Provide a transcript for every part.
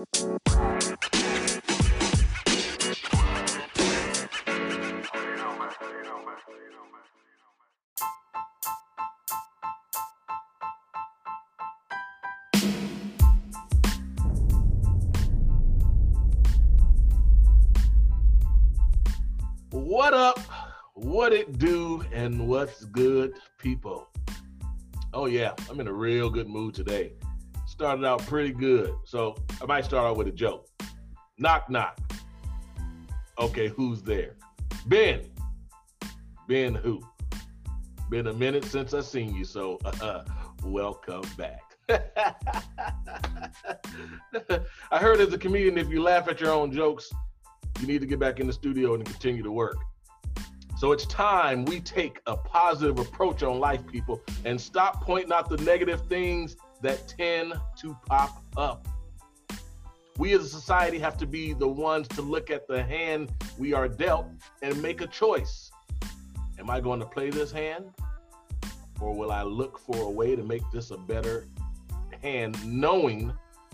What up? What it do and what's good, people? Oh yeah, I'm in a real good mood today. Started out pretty good, so I might start out with a joke. Knock, knock. Okay, who's there? Ben. Ben who? Been a minute since I seen you, so welcome back. I heard as a comedian, if you laugh at your own jokes, you need to get back in the studio and continue to work. So it's time we take a positive approach on life, people, and stop pointing out the negative things that tend to pop up. We as a society have to be the ones to look at the hand we are dealt and make a choice. Am I going to play this hand, or will I look for a way to make this a better hand, knowing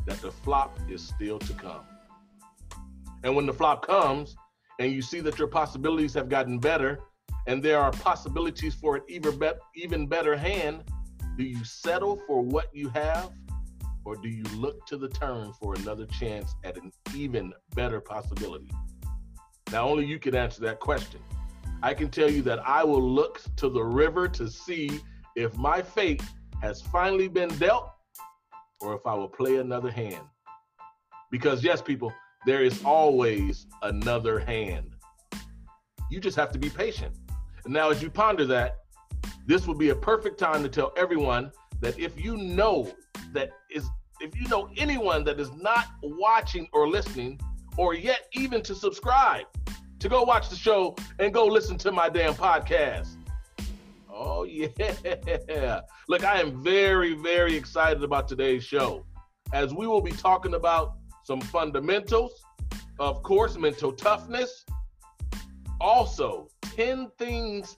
that the flop is still to come? And when the flop comes and you see that your possibilities have gotten better and there are possibilities for an even better hand, do you settle for what you have, or do you look to the turn for another chance at an even better possibility? Now, only you can answer that question. I can tell you that I will look to the river to see if my fate has finally been dealt, or if I will play another hand. Because yes, people, there is always another hand. You just have to be patient. And now as you ponder that, this would be a perfect time to tell everyone that if you know anyone that is not watching or listening, or yet even to subscribe, to go watch the show and go listen to my damn podcast. Oh yeah. Look, I am very, very excited about today's show, as we will be talking about some fundamentals, of course, mental toughness. Also, 10 things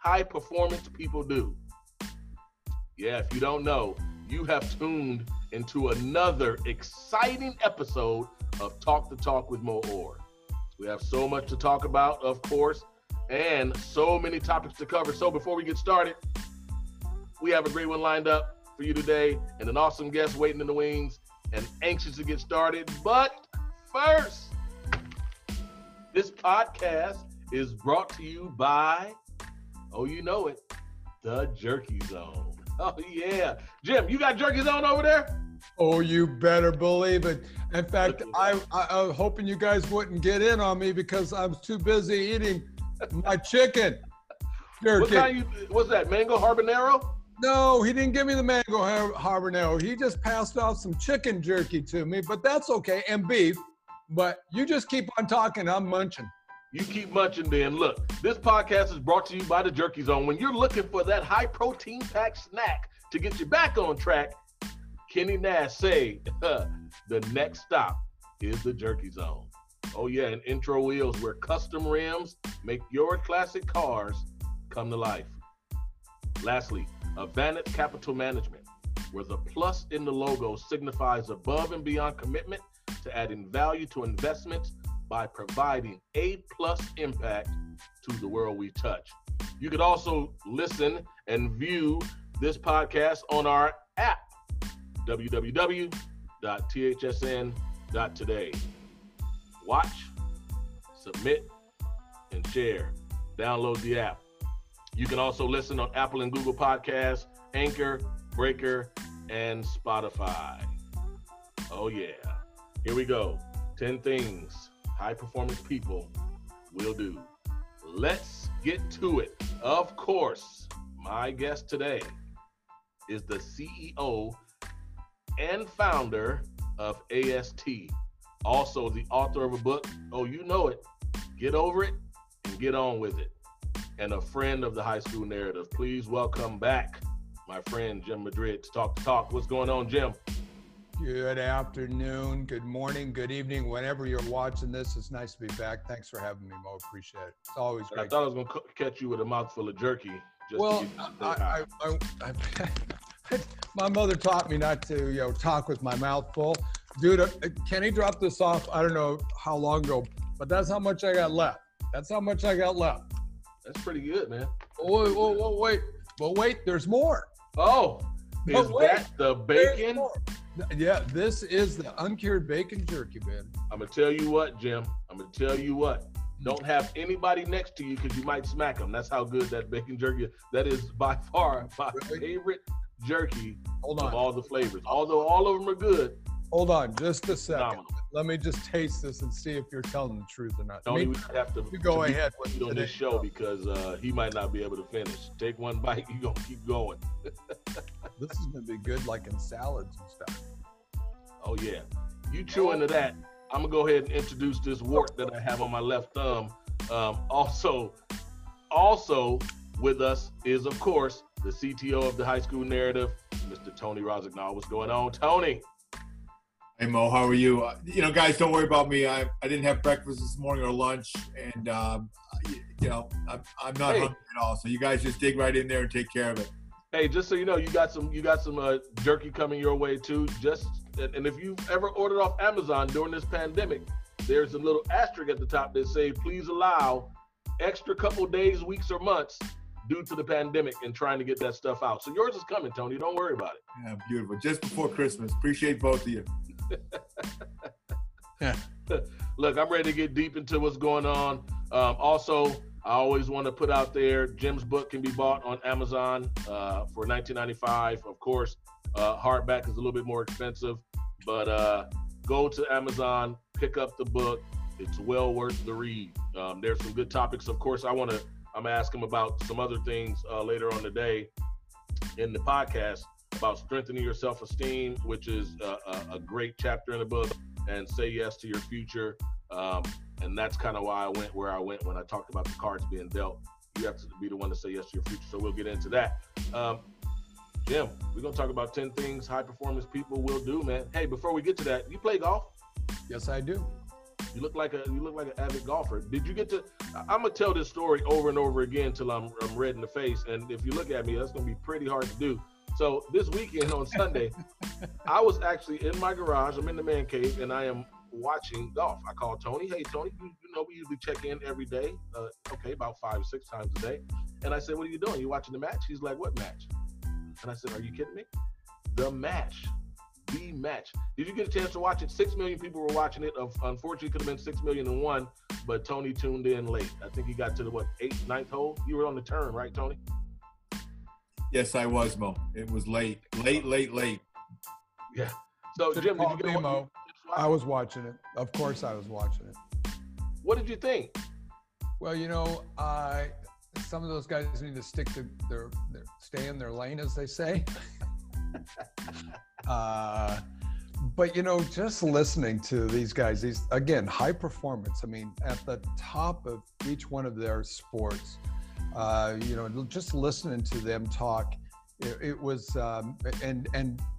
high performance people do. Yeah, if you don't know, you have tuned into another exciting episode of Talk the Talk with Moe Orr. We have so much to talk about, of course, and so many topics to cover. So before we get started, we have a great one lined up for you today, and an awesome guest waiting in the wings and anxious to get started. But first, this podcast is brought to you by, oh, you know it, the Jerky Zone. Oh, yeah. Jim, you got Jerky Zone over there? Oh, you better believe it. In fact, I'm hoping you guys wouldn't get in on me because I'm too busy eating my chicken. Jerky. What's that, mango habanero? No, he didn't give me the mango habanero. He just passed off some chicken jerky to me, but that's okay, and beef. But you just keep on talking, I'm munching. You keep munching then. Look, this podcast is brought to you by the Jerky Zone. When you're looking for that high protein packed snack to get you back on track, Kenny Nash say, the next stop is the Jerky Zone. Oh yeah, and Intro Wheels, where custom rims make your classic cars come to life. Lastly, Advantage Capital Management, where the plus in the logo signifies above and beyond commitment to adding value to investments by providing A+ impact to the world we touch. You could also listen and view this podcast on our app, www.thsn.today. Watch, submit, and share. Download the app. You can also listen on Apple and Google Podcasts, Anchor, Breaker, and Spotify. Oh yeah, here we go. 10 things high performance people will do. Let's get to it. Of course, my guest today is the CEO and founder of AST, also the author of a book, oh, you know it, Get Over It and Get On With It, and a friend of the high school narrative. Please welcome back my friend Jim Madrid to Talk the Talk. What's going on, Jim? Good afternoon, good morning, good evening. Whenever you're watching this, it's nice to be back. Thanks for having me, Mo. Appreciate it. It's always great. I thought I was going to catch you with a mouthful of jerky. Just well, I my mother taught me not to, you know, talk with my mouth full. Dude, Kenny dropped this off, I don't know how long ago, but that's how much I got left. That's how much I got left. That's pretty good, man. Wait. But wait, there's more. Oh, is that the bacon? Yeah, this is the uncured bacon jerky, man. I'm going to tell you what, Jim. I'm going to tell you what. Don't have anybody next to you because you might smack them. That's how good that bacon jerky is. That is by far my favorite jerky of all the flavors. Although all of them are good. Hold on just a second. Phenomenal. Let me just taste this and see if you're telling the truth or not. Tony, we have to go ahead with on this show because he might not be able to finish. Take one bite, you're going to keep going. This is going to be good like in salads and stuff. Oh, yeah. You chew into that. I'm going to go ahead and introduce this wart that I have on my left thumb. Also with us is, of course, the CTO of the High School Narrative, Mr. Tony Rosignal. What's going on, Tony? Hey, Mo, how are you? You know, guys, don't worry about me. I didn't have breakfast this morning or lunch, and, you know, I'm not hungry at all. So you guys just dig right in there and take care of it. Hey, just so you know, you got some jerky coming your way too. And if you've ever ordered off Amazon during this pandemic, there's a little asterisk at the top that say, please allow extra couple days, weeks, or months due to the pandemic and trying to get that stuff out. So yours is coming, Tony. Don't worry about it. Yeah, beautiful. Just before Christmas. Appreciate both of you. Look, I'm ready to get deep into what's going on. Also, I always want to put out there, Jim's book can be bought on Amazon for $19.95. Of course, hardback is a little bit more expensive, but go to Amazon, pick up the book. It's well worth the read. There's some good topics. Of course, I'm going to ask him about some other things later on today in the podcast about strengthening your self-esteem, which is a great chapter in the book, and say yes to your future. And that's kind of why I went where I went when I talked about the cards being dealt. You have to be the one to say yes to your future. So we'll get into that. Jim, we're going to talk about 10 things high-performance people will do, man. Hey, before we get to that, you play golf? Yes, I do. You look like an avid golfer. Did you get to? I'm gonna tell this story over and over again till I'm red in the face. And if you look at me, that's gonna be pretty hard to do. So this weekend on Sunday, I was actually in my garage. I'm in the man cave, and I am watching golf. I called Tony. Hey, Tony, you know we usually check in every day. Okay, about 5 or 6 times a day. And I said, what are you doing? You watching the match? He's like, what match? And I said, are you kidding me? The match. The match. Did you get a chance to watch it? 6 million people were watching it. Unfortunately, it could have been 6,000,001, but Tony tuned in late. I think he got to the, 8th, 9th hole? You were on the turn, right, Tony? Yes, I was, Mo. It was late. Yeah. So, Jim, did you get a Mo? I was watching it. Of course I was watching it. What did you think? Well, you know, some of those guys need to stick to their stay in their lane, as they say. But you know, just listening to these guys, again, high performance. I mean, at the top of each one of their sports, you know, just listening to them talk, it was, and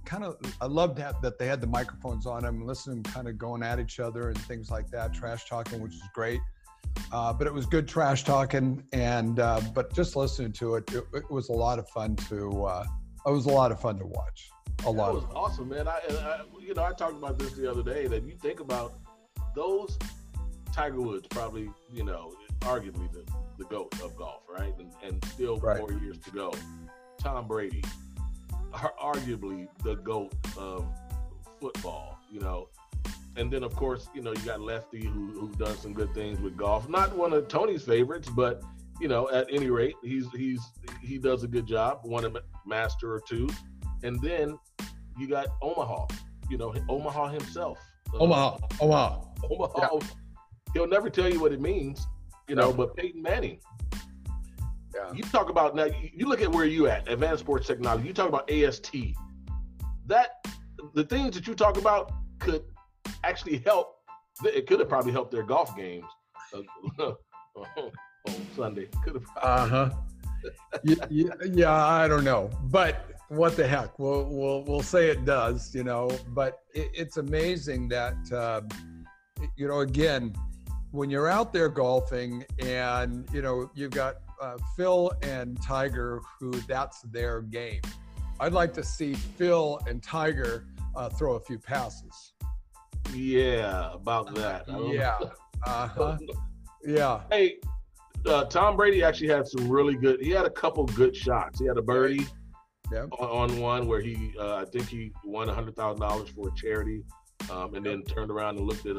kind of, I loved that they had the microphones on. I'm listening, kind of going at each other and things like that, trash talking, which is great. But it was good trash talking, and but just listening to it, it was a lot of fun to. It was a lot of fun to watch. That was awesome, man. I you know, I talked about this the other day, that you think about those Tiger Woods, probably, you know, arguably the GOAT of golf, right? And still right. More years to go. Tom Brady, arguably the GOAT of football, you know. And then, of course, you know, you got Lefty who does some good things with golf. Not one of Tony's favorites, but, you know, at any rate, he does a good job. Won a master or two. And then you got Omaha, you know, Omaha himself. Omaha. Yeah. He'll never tell you what it means, you know, but Peyton Manning. Yeah. You talk about, now you look at where you at, Advanced Sports Technology, you talk about AST. The things that you talk about could actually help, it could have probably helped their golf games on Sunday. Could have probably. Yeah, I don't know. But what the heck? We'll say it does, you know. But it's amazing that, you know, again, when you're out there golfing and, you know, you've got Phil and Tiger, that's their game. I'd like to see Phil and Tiger throw a few passes. Yeah, about that. Yeah. Uh-huh. Yeah. Hey, Tom Brady actually had some really good, he had a couple good shots. He had a birdie on one where he, I think he won $100,000 for a charity, and then turned around and looked at,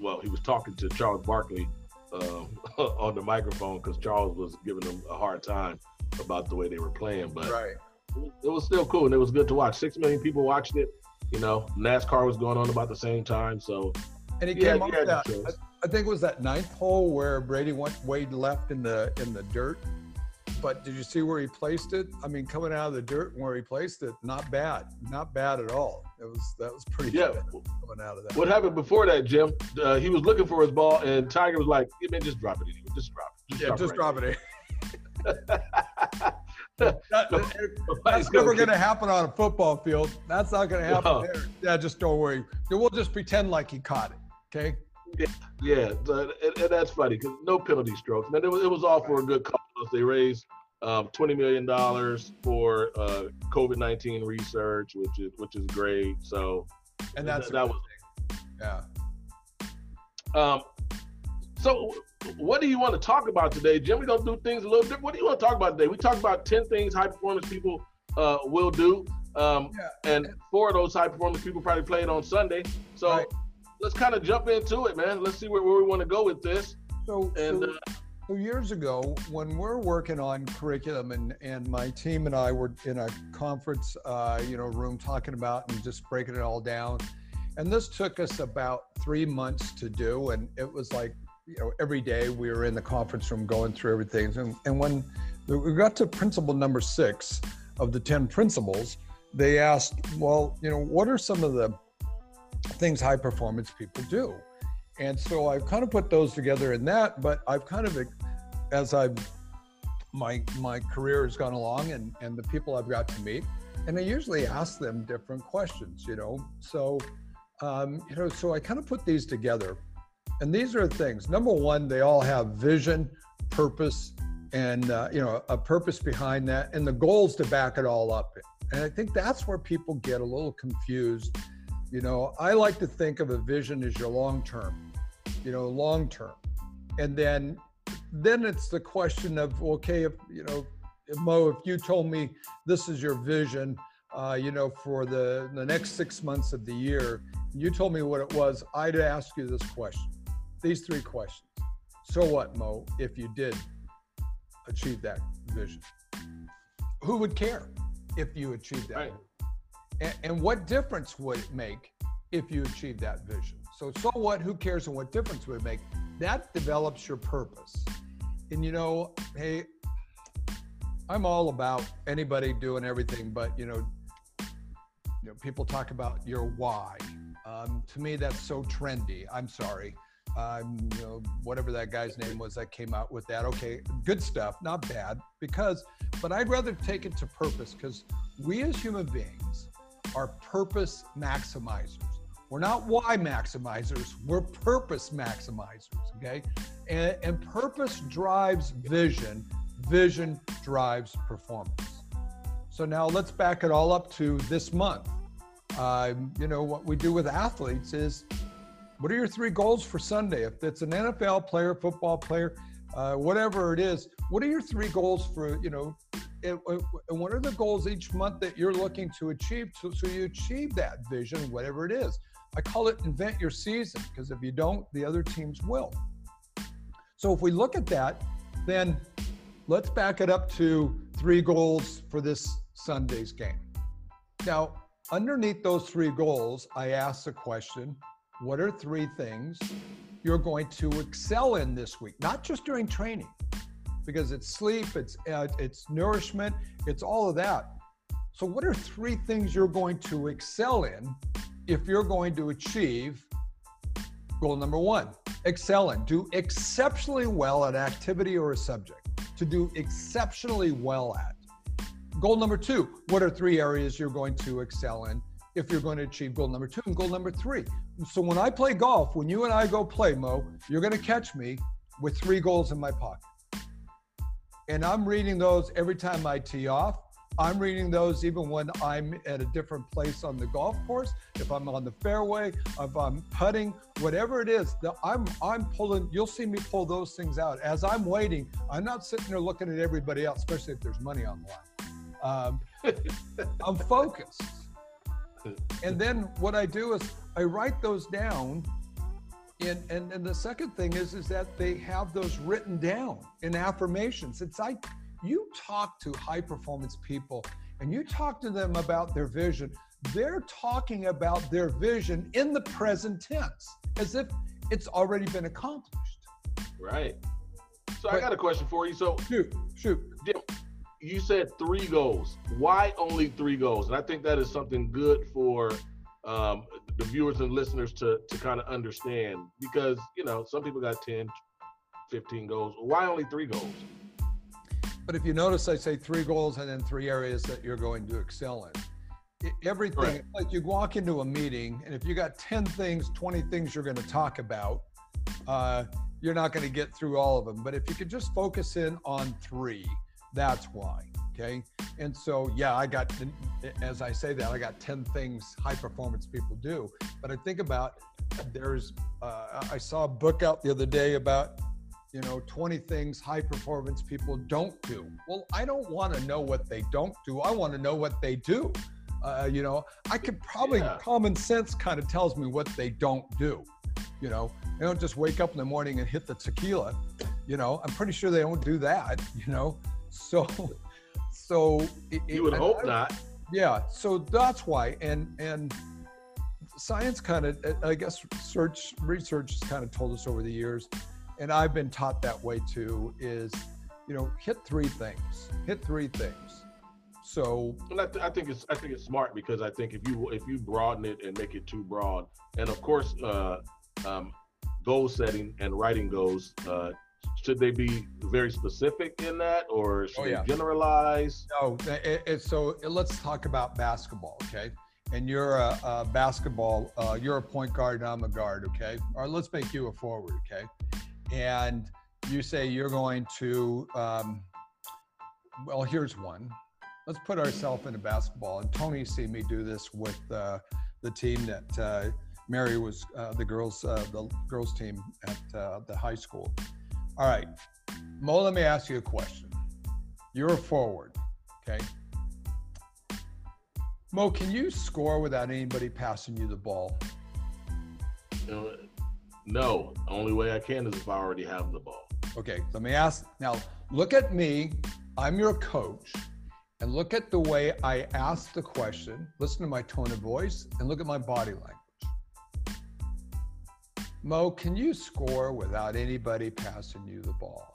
well, he was talking to Charles Barkley on the microphone because Charles was giving him a hard time about the way they were playing. But it was still cool, and it was good to watch. 6 million people watched it. You know, NASCAR was going on about the same time, so. And he came up with that, I think it was that ninth hole where Brady went way left in the dirt. But did you see where he placed it? I mean, coming out of the dirt and where he placed it, not bad. Not bad at all. That was pretty good coming out of that. What happened before that, Jim? He was looking for his ball, and Tiger was like, hey, man, just drop it anyway. Just drop it. Just drop it. That's never going to happen on a football field. That's not going to happen there. Yeah, just don't worry. We'll just pretend like he caught it, okay? Yeah, and that's funny because no penalty strokes. And it was all for a good cause. They raised $20 million for COVID-19 research, which is great. So, and that was thing. Yeah. So, what do you want to talk about today, Jim? We're gonna do things a little different. What do you want to talk about today? We talked about 10 things high performance people will do, and 4 of those high performance people probably played on Sunday. So, let's kind of jump into it, man. Let's see where we want to go with this. So years ago, when we're working on curriculum, and my team and I were in a conference, room talking about and just breaking it all down, and this took us about 3 months to do, and it was like, every day we were in the conference room going through everything, and when we got to principle number 6 of the 10 principles, they asked, well, what are some of the things high performance people do? And so I've kind of put those together in that, but I've kind of, as my career has gone along and the people I've got to meet, and I usually ask them different questions, So, so I kind of put these together. And these are things. Number one, they all have vision, purpose, and, a purpose behind that, and the goals to back it all up. And I think that's where people get a little confused. I like to think of a vision as your long-term. And then it's the question of, okay, if Mo, if you told me this is your vision, for the next 6 months of the year, and you told me what it was, I'd ask you this question, these 3 questions. So what, Mo, if you did achieve that vision? Who would care if you achieved that? Right. And what difference would it make if you achieve that vision? So what, who cares, and what difference would it make? That develops your purpose. And hey, I'm all about anybody doing everything, but people talk about your why. To me, that's so trendy. I'm sorry. Whatever that guy's name was that came out with that. Okay, good stuff, not bad. But I'd rather take it to purpose, because we as human beings are purpose maximizers. We're not why maximizers, we're purpose maximizers, okay? And purpose drives vision. Vision drives performance. So now let's back it all up to this month. What we do with athletes is, what are your 3 goals for Sunday? If it's an NFL player, football player, whatever it is, what are your 3 goals for, and what are the goals each month that you're looking to achieve so you achieve that vision, whatever it is? I call it invent your season, because if you don't, the other teams will. So if we look at that, then let's back it up to 3 goals for this Sunday's game. Now, underneath those 3 goals, I ask the question, what are 3 things you're going to excel in this week? Not just during training, because it's sleep, it's nourishment, it's all of that. So what are 3 things you're going to excel in if you're going to achieve goal number 1? Excel in, do exceptionally well at activity or a subject, to do exceptionally well at. Goal number 2, what are 3 areas you're going to excel in if you're going to achieve goal number 2 and goal number 3? So when I play golf, when you and I go play, Mo, you're going to catch me with 3 goals in my pocket. And I'm reading those every time I tee off. I'm reading those even when I'm at a different place on the golf course, if I'm on the fairway, if I'm putting, whatever it is, I'm pulling, you'll see me pull those things out. As I'm waiting, I'm not sitting there looking at everybody else, especially if there's money on the line. I'm focused. And then what I do is I write those down. And the second thing is that they have those written down in affirmations. It's like you talk to high performance people and you talk to them about their vision. They're talking about their vision in the present tense as if it's already been accomplished. Right. So I got a question for you. So shoot. You said 3 goals. Why only 3 goals? And I think that is something good for the viewers and listeners to kind of understand, because, you know, some people got 10, 15 goals. Why only 3 goals? But if you notice, I say 3 goals and then 3 areas that you're going to excel in. Everything, right. Like you walk into a meeting and if you got 10 things, 20 things you're going to talk about, you're not going to get through all of them. But if you could just focus in on 3, that's why. Okay. And so, yeah, I got, as I say that, I got 10 things high performance people do, but I think about there's, I saw a book out the other day about, you know, 20 things high performance people don't do. Well, I don't want to know what they don't do. I want to know what they do. You know, I could probably, common sense kind of tells me what they don't do. You know, they don't just wake up in the morning and hit the tequila. You know, I'm pretty sure they don't do that, you know, so you would hope not. Yeah. So that's why. And science kind of, I guess, research has kind of told us over the years, and I've been taught that way too, is, you know, hit three things. So I think it's smart, because I think if you broaden it and make it too broad, and of course, goal setting and writing goals, should they be very specific in that, or should they generalize? No, so let's talk about basketball, okay? And you're a basketball, you're a point guard and I'm a guard, okay? Or let's make you a forward, okay? And you say you're going to, well, here's one. Let's put ourselves into basketball. And Tony seen me do this with the team that Mary was, the girls team at the high school. All right, Mo, let me ask you a question. You're a forward, okay? Mo, can you score without anybody passing you the ball? No, only way I can is if I already have the ball. Okay, let me ask, now look at me, I'm your coach, and look at the way I ask the question, listen to my tone of voice, and look at my body language. Mo, can you score without anybody passing you the ball?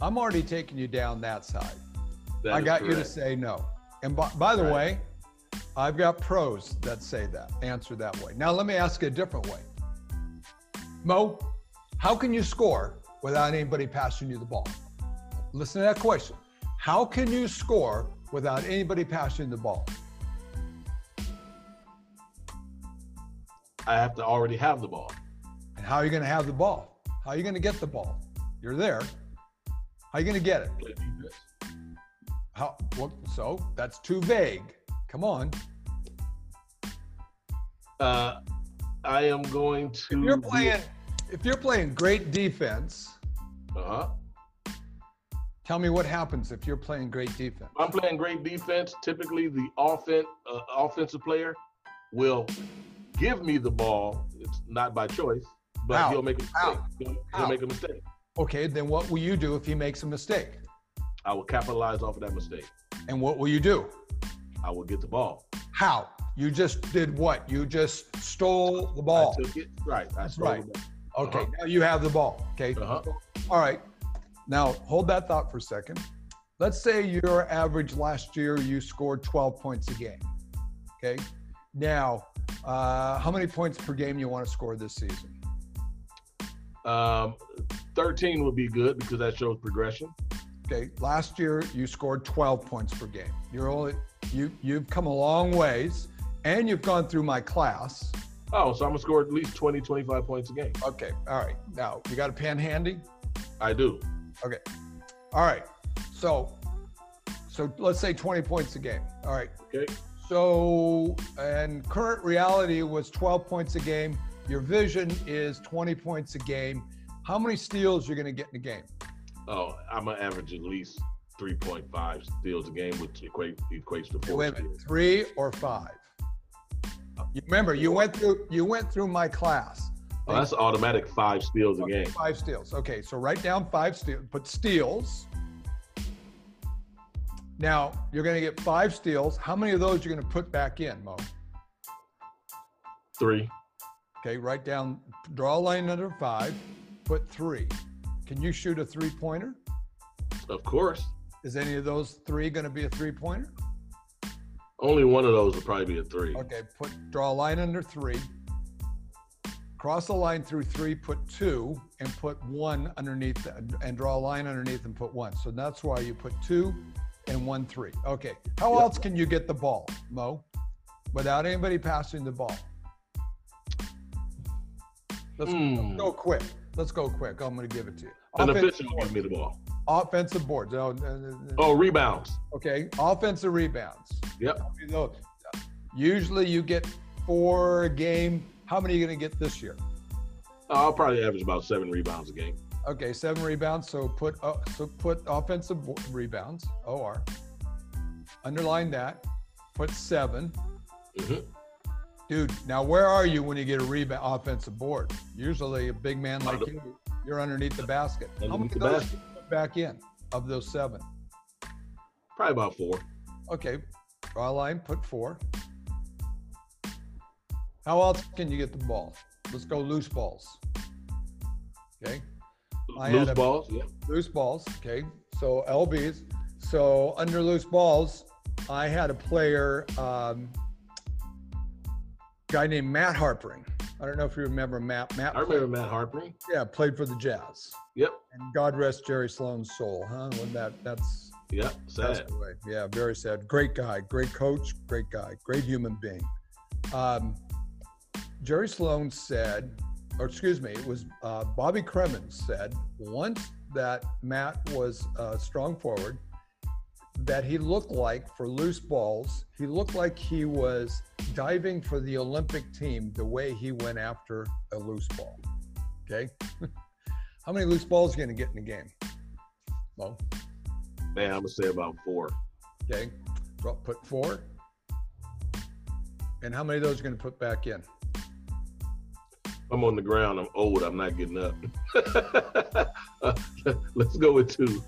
I'm already taking you down that side. I got you to say no. And by the way, I've got pros that say that, answer that way. Now let me ask you a different way. Mo, how can you score without anybody passing you the ball? Listen to that question. How can you score without anybody passing the ball? I have to already have the ball. And how are you going to have the ball? How are you going to get the ball? You're there. How are you going to get it? Play defense. How? Well, so that's too vague. Come on. I am going to. If you're playing great defense. Tell me what happens if you're playing great defense. I'm playing great defense. Typically, the offensive player will give me the ball. It's not by choice, but he'll make a mistake. He'll make a mistake. Okay, then what will you do if he makes a mistake? I will capitalize off of that mistake. And what will you do? I will get the ball. How? You just did what? You just stole the ball. I took it. Right. That's right. The ball. Okay, now you have the ball. Okay. All right. Now hold that thought for a second. Let's say your average last year, you scored 12 points a game. Okay. Now, how many points per game you want to score this season? 13 would be good, because that shows progression. Okay, last year you scored 12 points per game. You've come a long ways, and you've gone through my class. Oh, so I'm gonna score at least 20, 25 points a game. Okay, all right. Now, you got a pen handy? I do. Okay, all right. So So let's say 20 points a game. All right. Okay. So, and current reality was 12 points a game. Your vision is 20 points a game. How many steals you're going to get in a game? Oh, I'm going to average at least 3.5 steals a game, which equates to 4 steals. 3 or 5. Remember, you went through my class. Oh, that's automatic 5 steals a game. 5 steals. Okay, so write down 5 steals. Put steals. Now, you're going to get 5 steals. How many of those you're going to put back in, Mo? 3. Okay, write down, draw a line under 5, put 3. Can you shoot a 3-pointer? Of course. Is any of those 3 going to be a 3-pointer? Only one of those will probably be a 3. Okay, draw a line under 3. Cross a line through 3, put 2, and put 1 underneath, and draw a line underneath and put 1. So that's why you put 2 and 1, 3. Okay, how else can you get the ball, Mo, without anybody passing the ball? Let's go quick. Let's go quick. I'm going to give it to you. An official will give me the ball. Offensive boards. Rebounds. Okay, offensive rebounds. Yep. Usually you get 4 a game. How many are you going to get this year? I'll probably average about 7 rebounds a game. Okay, 7 rebounds. So put offensive rebounds, OR. Underline that. Put 7. Mm-hmm. Dude, now where are you when you get a rebound offensive board? Usually a big man like you, you're underneath the basket. How many of those did you put back in of those 7? Probably about 4. Okay, draw a line, put 4. How else can you get the ball? Let's go loose balls. Okay. Loose balls, okay. So LBs. So under loose balls, I had a player, guy named Matt Harpering. I don't know if you remember Matt. I remember Matt Harpering. Yeah, played for the Jazz. Yep. And God rest Jerry Sloan's soul, huh? When that's yep, sad. Yeah, very sad. Great guy, great coach, great guy, great human being. Jerry Sloan said, or excuse me, it was Bobby Cremins said once that Matt was a strong forward, that he looked like, for loose balls, he looked like he was diving for the Olympic team the way he went after a loose ball. Okay? How many loose balls are you going to get in a game? Well, man, I'm going to say about 4. Okay. Well, put 4. And how many of those are you going to put back in? I'm on the ground. I'm old. I'm not getting up. Let's go with 2.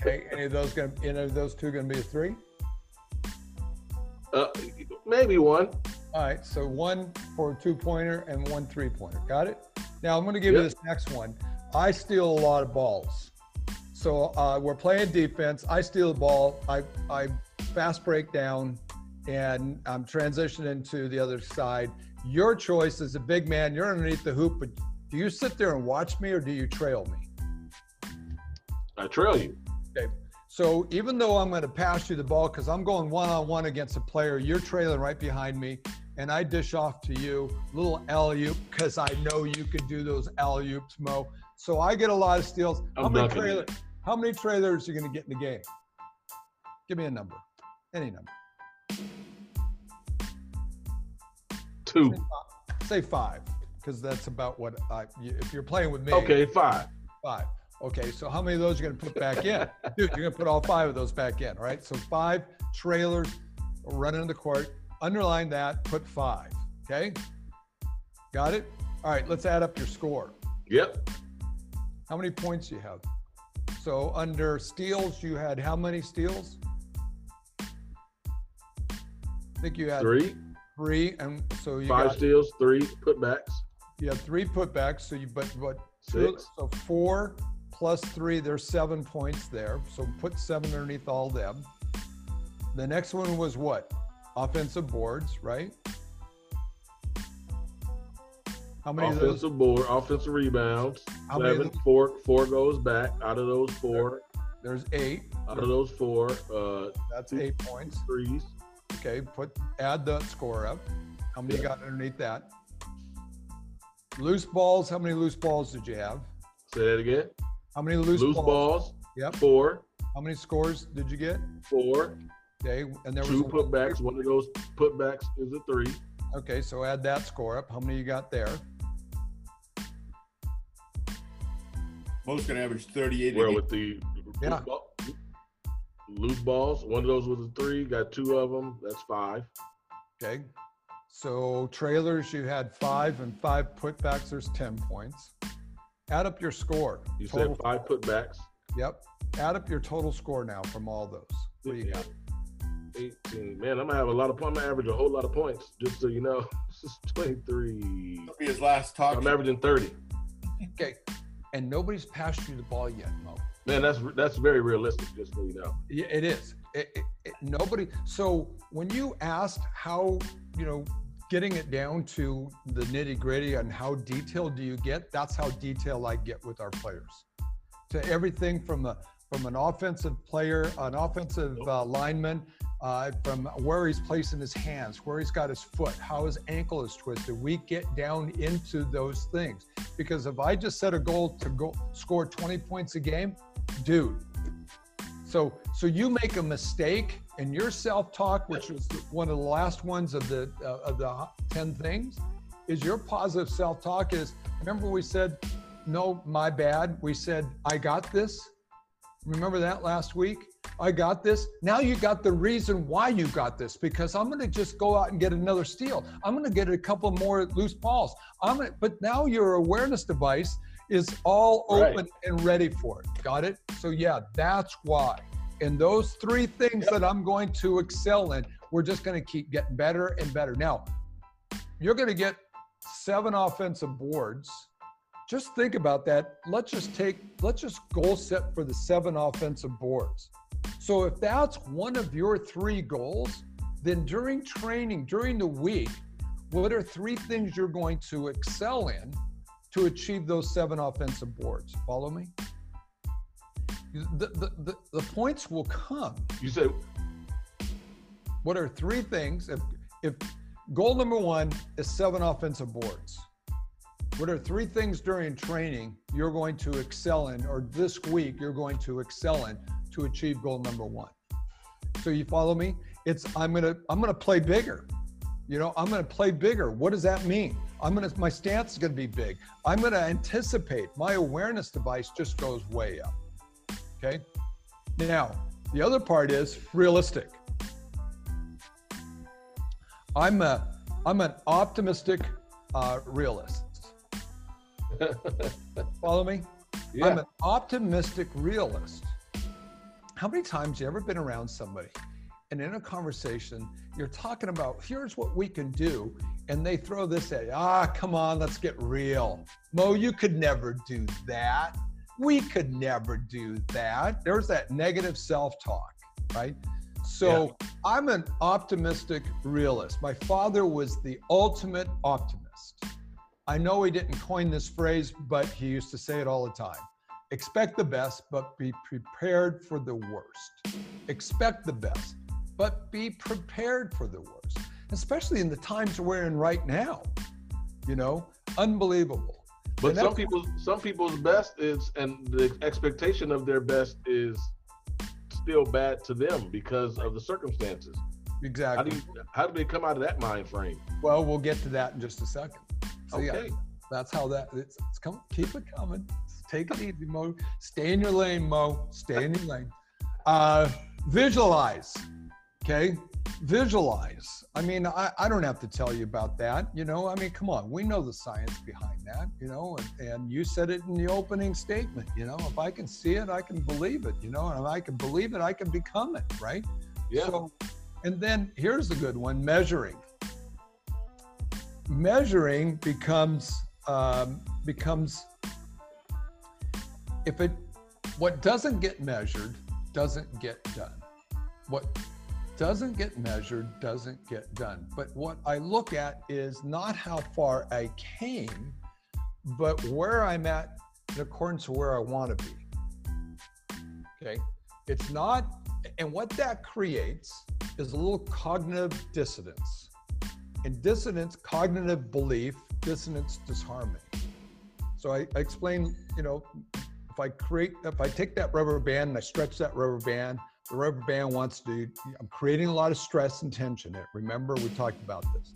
Okay. Any of those two going to be a 3? Maybe 1. All right. So 1 for a 2-pointer and 1 3-pointer. Got it? Now I'm going to give you this next one. I steal a lot of balls. So we're playing defense. I steal the ball. I fast break down and I'm transitioning to the other side. Your choice is a big man. You're underneath the hoop, but do you sit there and watch me or do you trail me? I trail you. Okay. So even though I'm going to pass you the ball because I'm going one-on-one against a player, you're trailing right behind me, and I dish off to you, little alley-oop, because I know you can do those alley-oops, Mo. So I get a lot of steals. How many trailers are you going to get in the game? Give me a number. Any number. 2. Say 5, because that's about what if you're playing with me. Okay, 5. Okay, so how many of those are you going to put back in? Dude, you're going to put all 5 of those back in, right? So 5 trailers running in the court. Underline that, put 5, okay? Got it? All right, let's add up your score. Yep. How many points do you have? So under steals, you had how many steals? I think you had 3. 3, and so you 5 steals, 3 putbacks. You have 3 putbacks, so you but 6. 2, so 4 plus 3, there's 7 points there. So put 7 underneath all them. The next one was what? Offensive boards, right? How many offensive of those? Offensive rebounds. How 7, 4 goes back. Out of those 4, there's 8. Out of those 4, that's 8 points. 3s. Okay, add the score up. How many you got underneath that? Loose balls, how many loose balls did you have? Say that again. How many loose balls? Yep. 4. How many scores did you get? 4. Okay, and there was 2 putbacks. One of those putbacks is a 3. Okay, so add that score up. How many you got there? Most can average 38. Well, with the loose balls, one of those was a 3. Got 2 of them. That's 5. Okay, so trailers, you had 5 and 5 putbacks. There's 10 points. Add up your score. You said 5 putbacks. Yep. Add up your total score now from all those. What do you got? 18. Man, I'm gonna have a lot of points. I'm gonna average a whole lot of points, just so you know. This is 23. That'll be his last talk. I'm averaging 30. Okay, and nobody's passed you the ball yet, Mo. Man, that's very realistic, just so you know. Yeah, it is. Nobody. So when you asked how, you know, getting it down to the nitty gritty and how detailed do you get, that's how detailed I get with our players. To everything from the an offensive player, an offensive lineman, from where he's placing his hands, where he's got his foot, how his ankle is twisted. We get down into those things. Because if I just set a goal to go score 20 points a game, dude. So you make a mistake in your self-talk, which was one of the last ones of the 10 things, is your positive self-talk is, remember we said, no, my bad. We said, I got this. Remember that last week? I got this. Now you got the reason why you got this, because I'm going to just go out and get another steal. I'm going to get a couple more loose balls. But now your awareness device is all open and ready for it. Got it? So yeah, that's why. And those 3 things that I'm going to excel in, we're just going to keep getting better and better. Now, you're going to get 7 offensive boards. Just think about that. Let's just goal set for the 7 offensive boards. So if that's one of your 3 goals, then during training, during the week, what are 3 things you're going to excel in to achieve those 7 offensive boards? Follow me? The points will come. You said, what are 3 things? If goal number 1 is 7 offensive boards, what are 3 things during training you're going to excel in, or this week you're going to excel in, to achieve goal number 1? So you follow me? It's I'm gonna play bigger. You know, I'm gonna play bigger. What does that mean? My stance is gonna be big. I'm gonna anticipate. My awareness device just goes way up. Okay. Now the other part is realistic. I'm an optimistic realist. Follow me? Yeah. I'm an optimistic realist. How many times have you ever been around somebody and in a conversation, you're talking about, here's what we can do, and they throw this at you, come on, let's get real. Mo, you could never do that. We could never do that. There's that negative self-talk, right? So I'm an optimistic realist. My father was the ultimate optimist. I know he didn't coin this phrase, but he used to say it all the time. Expect the best, but be prepared for the worst. Expect the best, but be prepared for the worst, especially in the times we're in right now. You know, unbelievable. But some people's best is, and the expectation of their best is still bad to them because of the circumstances. Exactly. How do they come out of that mind frame? Well, we'll get to that in just a second. So okay. Yeah, that's how that, it's coming. Keep it coming. Take it easy, Mo. Stay in your lane, Mo. Stay in your lane. Visualize, okay? Visualize. I mean, I don't have to tell you about that, you know? I mean, come on. We know the science behind that, you know? And you said it in the opening statement, you know? If I can see it, I can believe it, you know? And if I can believe it, I can become it, right? Yeah. So, and then here's the good one, measuring. Measuring becomes what doesn't get measured doesn't get done. What doesn't get measured doesn't get done. But what I look at is not how far I came, but where I'm at in accordance to where I want to be. Okay, it's not, and what that creates is a little cognitive dissonance. And dissonance, cognitive belief, dissonance, disharmony. So I explain, you know, if if I take that rubber band and I stretch that rubber band, the rubber band wants to, I'm creating a lot of stress and tension. Remember, we talked about this.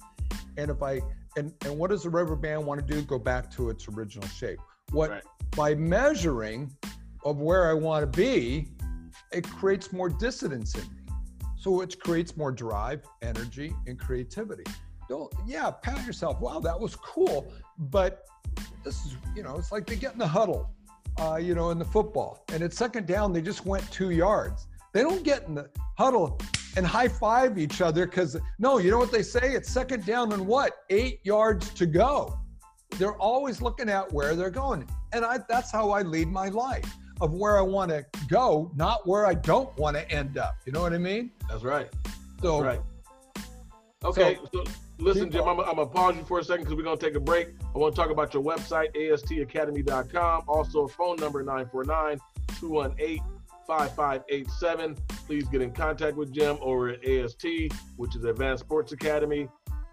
And if I, and what does the rubber band want to do? Go back to its original shape. What, right. By measuring of where I want to be, it creates more dissonance in me. So it creates more drive, energy, and creativity. Pat yourself. Wow, that was cool. But this is, it's like they get in the huddle, in the football. And at second down, they just went 2 yards. They don't get in the huddle and high five each other because, no, you know what they say? It's second down and what? 8 yards to go. They're always looking at where they're going. And that's how I lead my life, of where I want to go, not where I don't want to end up. You know what I mean? That's right. So, that's right. Okay, so listen, Jim, I'm going to pause you for a second because we're going to take a break. I want to talk about your website, astacademy.com. Also, a phone number, 949-218-5587. Please get in contact with Jim over at AST, which is Advanced Sports Academy.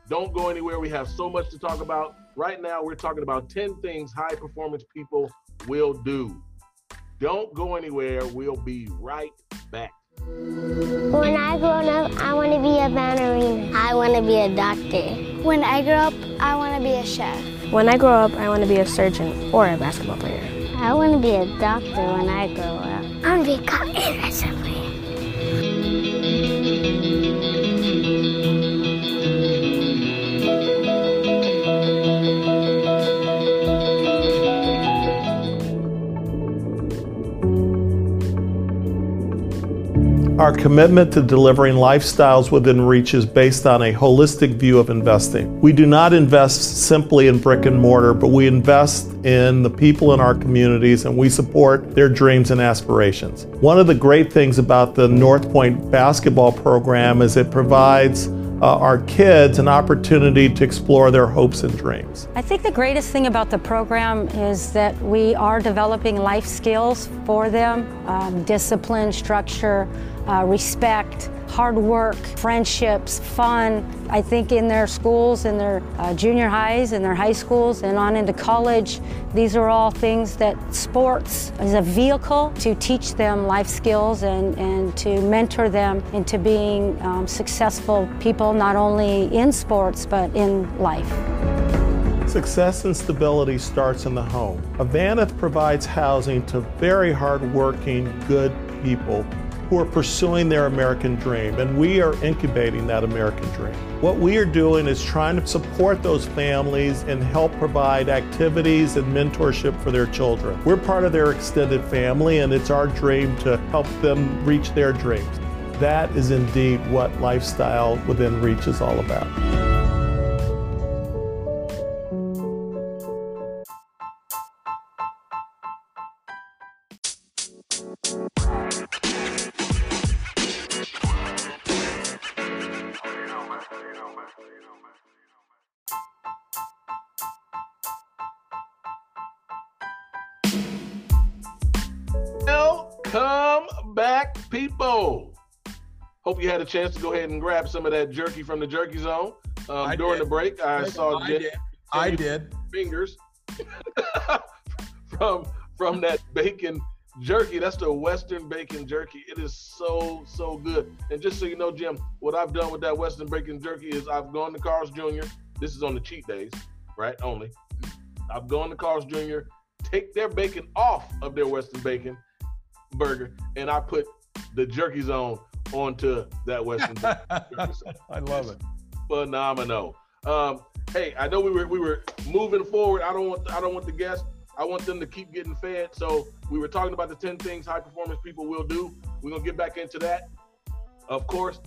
Don't go anywhere. We have so much to talk about. Right now, we're talking about 10 things high-performance people will do. Don't go anywhere. We'll be right back. When I grow up, I want to be a ballerina. I want to be a doctor. When I grow up, I want to be a chef. When I grow up, I want to be a surgeon or a basketball player. I want to be a doctor when I grow up. I want to be a cop and a Our commitment to delivering lifestyles within reach is based on a holistic view of investing. We do not invest simply in brick and mortar, but we invest in the people in our communities and we support their dreams and aspirations. One of the great things about the North Point basketball program is it provides our kids an opportunity to explore their hopes and dreams. I think the greatest thing about the program is that we are developing life skills for them, discipline, structure, respect, hard work, friendships, fun. I think in their schools, in their junior highs, in their high schools, and on into college, these are all things that sports is a vehicle to teach them life skills and to mentor them into being successful people, not only in sports, but in life. Success and stability starts in the home. Avanath provides housing to very hardworking, good people who are pursuing their American dream, and we are incubating that American dream. What we are doing is trying to support those families and help provide activities and mentorship for their children. We're part of their extended family, and it's our dream to help them reach their dreams. That is indeed what Lifestyle Within Reach is all about. Hope you had a chance to go ahead and grab some of that jerky from the Jerky Zone during the break. I saw Jim. I did. Fingers from that bacon jerky. That's the Western bacon jerky. It is so, so good. And just so you know, Jim, what I've done with that Western bacon jerky is I've gone to Carl's Jr. This is on the cheat days, right? Only. I've gone to Carl's Jr., take their bacon off of their Western bacon burger, and I put the Jerky Zone onto that Western Jerky. I love it. Phenomenal. Hey, I know we were moving forward. I don't want the guests. I want them to keep getting fed. So we were talking about the 10 things high performance people will do. We're gonna get back into that. Of course.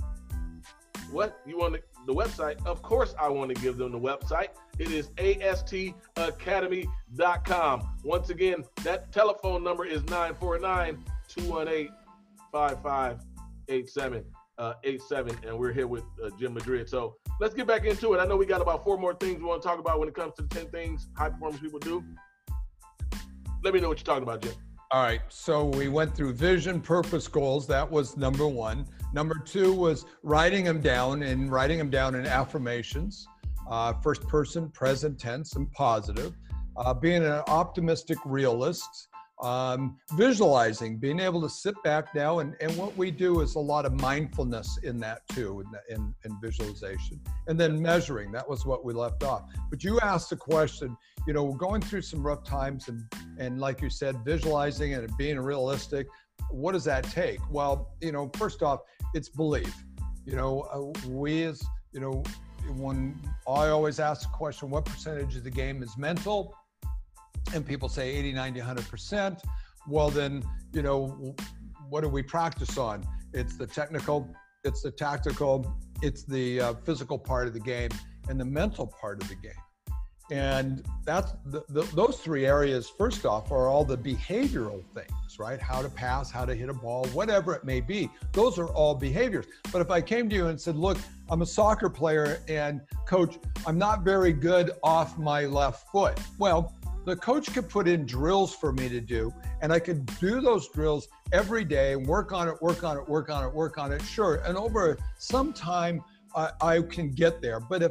What you want the website? Of course, I want to give them the website. It is astacademy.com. Once again, that telephone number is 949-218-5587, and we're here with Jim Madrid. So let's get back into it. I know we got about 4 more things we want to talk about when it comes to the 10 things high performance people do. Let me know what you're talking about, Jim. All right, so we went through vision, purpose, goals. That was number 1. Number 2 was writing them down in affirmations, first person, present tense, and positive, being an optimistic realist, Visualizing, being able to sit back now, and what we do is a lot of mindfulness in that too, in visualization. And then measuring, that was what we left off. But you asked the question, you know, going through some rough times and like you said, visualizing and being realistic, what does that take? Well, you know, first off, it's belief. You know, I always ask the question, what percentage of the game is mental? And people say 80, 90, 100%. Well, then, you know, what do we practice on? It's the technical, it's the tactical, it's the physical part of the game, and the mental part of the game. And that's those three areas, first off, are all the behavioral things, right? How to pass, how to hit a ball, whatever it may be. Those are all behaviors. But if I came to you and said, look, I'm a soccer player, and coach, I'm not very good off my left foot. Well, the coach could put in drills for me to do, and I could do those drills every day and work on it, work on it, work on it, work on it. Sure, and over some time, I can get there. But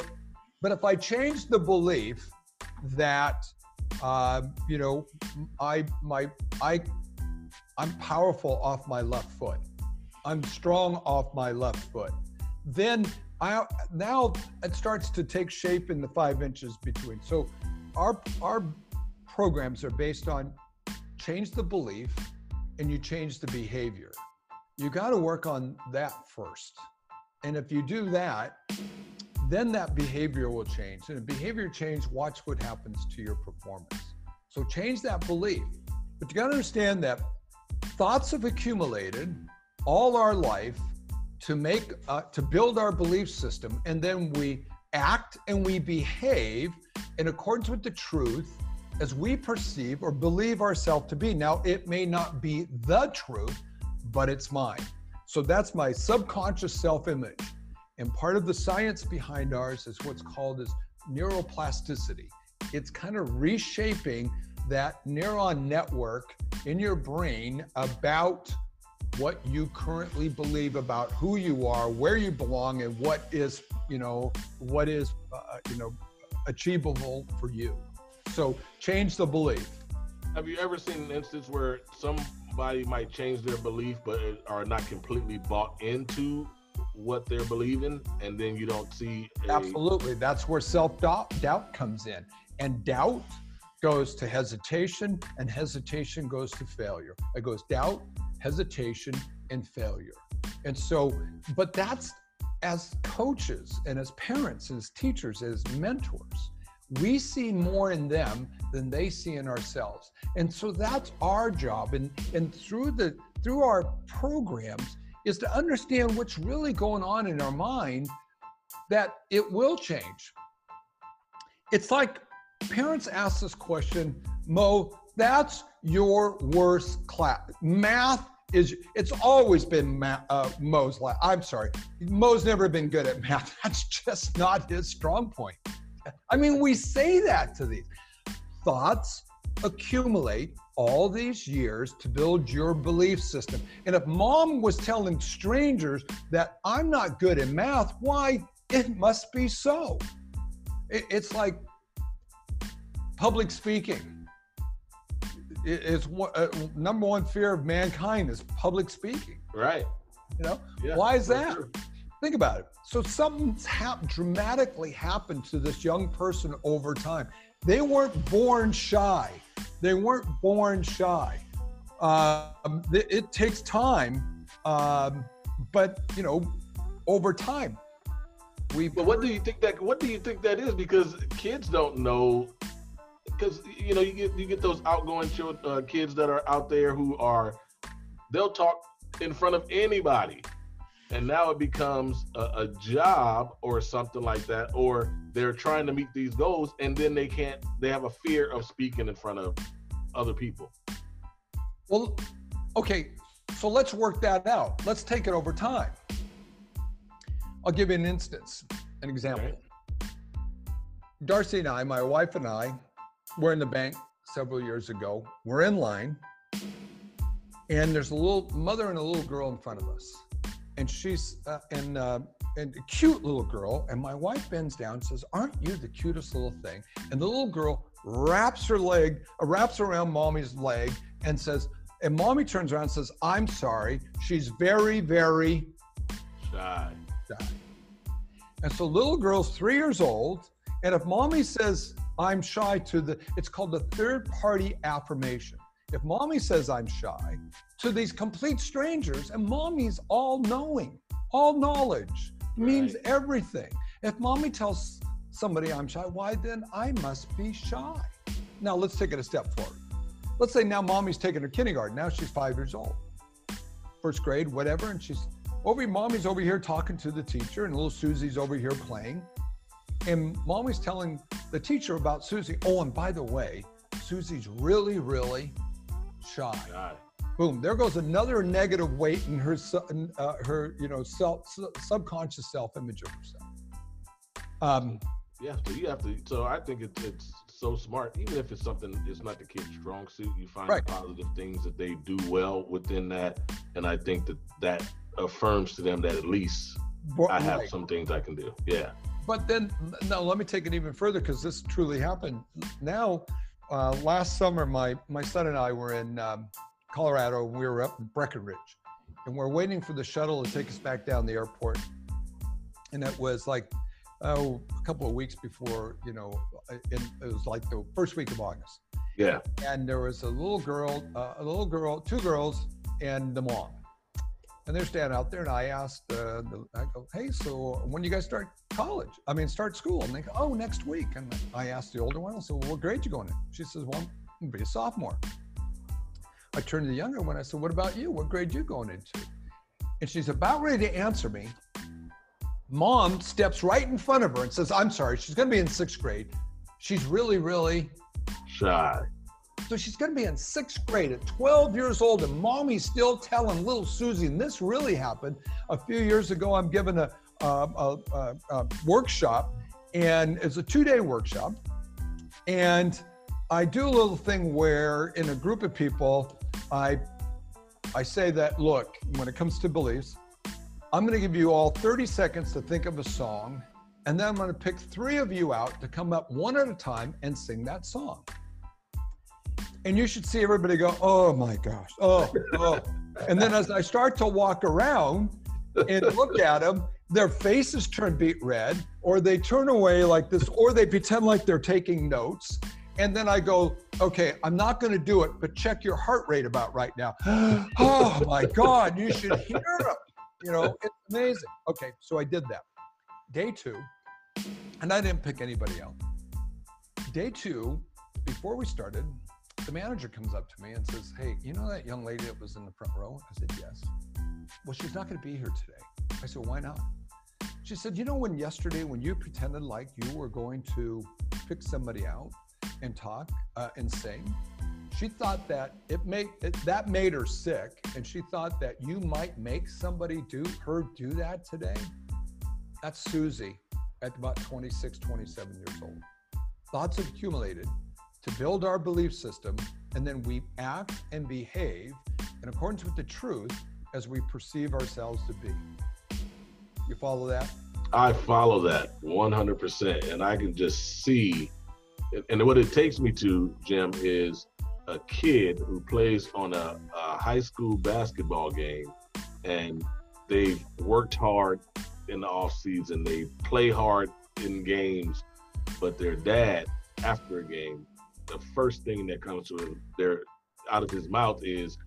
if I change the belief that, you know, I'm powerful off my left foot, I'm strong off my left foot, then now it starts to take shape in the 5 inches between. So our programs are based on change the belief and you change the behavior. You got to work on that first. And if you do that, then that behavior will change. And if behavior change, watch what happens to your performance. So change that belief. But you got to understand that thoughts have accumulated all our life to make, to build our belief system. And then we act and we behave in accordance with the truth as we perceive or believe ourselves to be. Now, it may not be the truth, but it's mine. So that's my subconscious self-image. And part of the science behind ours is what's called as neuroplasticity. It's kind of reshaping that neuron network in your brain about what you currently believe about who you are, where you belong, and what is, you know, achievable for you. So change the belief. Have you ever seen an instance where somebody might change their belief but are not completely bought into what they're believing, and then you don't see Absolutely. That's where self-doubt comes in. And doubt goes to hesitation, and hesitation goes to failure. It goes doubt, hesitation, and failure. And so, but that's, as coaches and as parents, as teachers, as mentors, we see more in them than they see in ourselves. And so that's our job. And through our programs is to understand what's really going on in our mind, that it will change. It's like parents ask this question, Mo, that's your worst class. Math is, it's always been Moe's lab. I'm sorry, Moe's never been good at math. That's just not his strong point. I mean, we say that to these. Thoughts accumulate all these years to build your belief system. And if mom was telling strangers that I'm not good at math, why, it must be so. It's like public speaking. It's number one fear of mankind is public speaking. Right. You know, yeah, why is that? Sure. Think about it. So something's dramatically happened to this young person over time. They weren't born shy. It takes time, but you know, over time. But what do you think that is? Because kids don't know. Because, you know, you get those outgoing children, kids that are out there who are, they'll talk in front of anybody. And now it becomes a job or something like that, or they're trying to meet these goals and then they have a fear of speaking in front of other people. Well, okay, so let's work that out. Let's take it over time. I'll give you an example. Okay. Darcy and I, my wife and I, we're in the bank several years ago. We're in line, and there's a little mother and a little girl in front of us. And she's and a cute little girl, and my wife bends down and says, "Aren't you the cutest little thing?" And the little girl wraps around mommy's leg and says, and mommy turns around and says, "I'm sorry." She's very, very shy. And so little girl's 3 years old, and if mommy says, "I'm shy," it's called the third party affirmation. If mommy says, "I'm shy," to these complete strangers, and mommy's all knowing, all knowledge, means everything. If mommy tells somebody "I'm shy," why then I must be shy. Now let's take it a step forward. Let's say now mommy's taken her kindergarten. Now she's 5 years old, first grade, whatever. And mommy's over here talking to the teacher, and little Susie's over here playing. And mommy's telling the teacher about Susie. "Oh, and by the way, Susie's really, really shy." Boom! There goes another negative weight in her subconscious self-image of herself. So I think it's so smart. Even if it's not the kid's strong suit, you find positive things that they do well within that, and I think that affirms to them that at least I have some things I can do. Yeah. But then, now let me take it even further, because this truly happened. Now, last summer, my son and I were in Colorado, and we were up in Breckenridge, and we're waiting for the shuttle to take us back down the airport. And it was like, a couple of weeks before, it was like the first week of August. Yeah. And there was two girls, and the mom. And they're standing out there, and I asked, I go, "Hey, so when do you guys start school?" And they go, "Oh, next week." And I asked the older one, I said, "Well, what grade you going in?" She says, "Well, I'm going to be a sophomore." I turned to the younger one, I said, "What about you? What grade you going into?" And she's about ready to answer me. Mom steps right in front of her and says, "I'm sorry, she's going to be in sixth grade. She's really, really shy." So she's going to be in sixth grade at 12 years old, and mommy's still telling little Susie, and this really happened a few years ago. I'm giving a workshop, and it's a two-day workshop, and I do a little thing where in a group of people, I say that, look, when it comes to beliefs, I'm going to give you all 30 seconds to think of a song, and then I'm going to pick three of you out to come up one at a time and sing that song. And you should see everybody go, "Oh my gosh, oh. And then as I start to walk around and look at them, their faces turn beet red, or they turn away like this, or they pretend like they're taking notes. And then I go, "Okay, I'm not going to do it, but check your heart rate about right now." Oh my God, you should hear them. It's amazing. Okay, so I did that. Day two, and I didn't pick anybody out. Day two, before we started, the manager comes up to me and says, "Hey, you know that young lady that was in the front row?" I said, "Yes." "Well, she's not going to be here today." I said, "Why not?" She said, when you pretended like you were going to pick somebody out and talk and sing, she thought that that made her sick, and she thought that you might make somebody do that today." That's Susie at about 26, 27 years old. Thoughts have accumulated to build our belief system, and then we act and behave in accordance with the truth as we perceive ourselves to be. You follow that? I follow that 100%, and I can just see, and what it takes me to, Jim, is a kid who plays on a high school basketball game, and they've worked hard in the off season, they play hard in games, but their dad, after a game, the first thing that comes to him, out of his mouth is,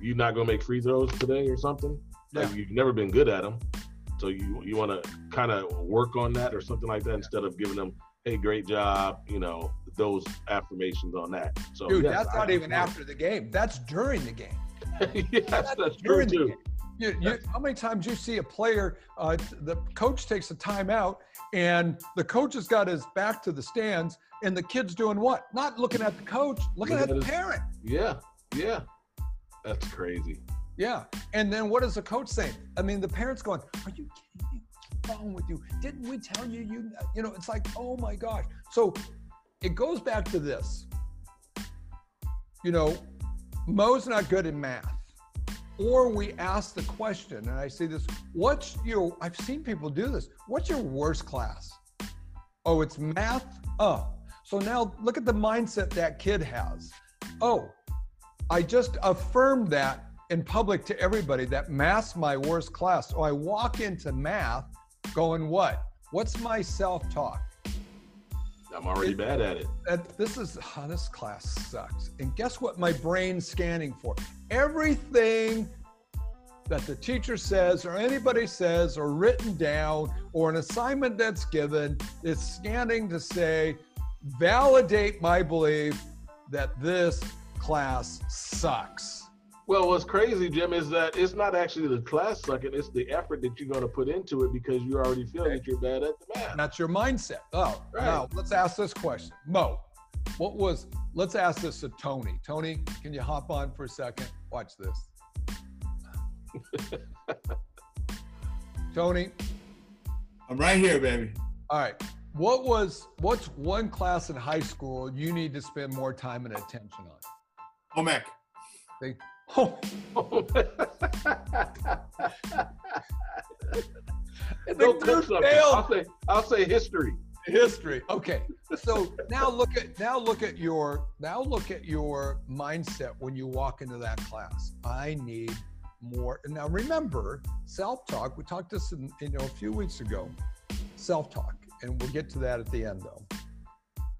"You not gonna make free throws today," or something. Yeah. Like, you've never been good at them, so you want to kind of work on that or something like that, instead of giving them, "Hey, great job," those affirmations on that. So, dude, that's not even after the game. That's during the game. Yes, that's during true the too. Game. How many times you see a player, the coach takes a timeout, and the coach has got his back to the stands, and the kid's doing what? Not looking at the coach, looking at the parent. Yeah. That's crazy. Yeah. And then what is the coach saying? I mean, the parent's going, "Are you kidding me? What's wrong with you? Didn't we tell you?" It's like, oh my gosh. So it goes back to this. Moe's not good in math. Or we ask the question, and I see this, I've seen people do this, what's your worst class? Oh, it's math? Oh, so now look at the mindset that kid has. Oh, I just affirmed that in public to everybody that math's my worst class. So I walk into math going what? What's my self-talk? I'm already bad at it. This class sucks. And guess what my brain's scanning for? Everything that the teacher says or anybody says or written down or an assignment that's given is scanning to say, validate my belief that this class sucks. Well, what's crazy, Jim, is that it's not actually the class sucking, it's the effort that you're going to put into it because you already feel that you're bad at the math. That's your mindset. Oh, right. Now let's ask this question. Mo, let's ask this to Tony. Tony, can you hop on for a second? Watch this. Tony. I'm right here, baby. All right. What's one class in high school you need to spend more time and attention on? Home ec. I'll say history. History. Okay. So now look at your mindset when you walk into that class. I need more. And now remember, self-talk. We talked this a few weeks ago. Self-talk, and we'll get to that at the end though.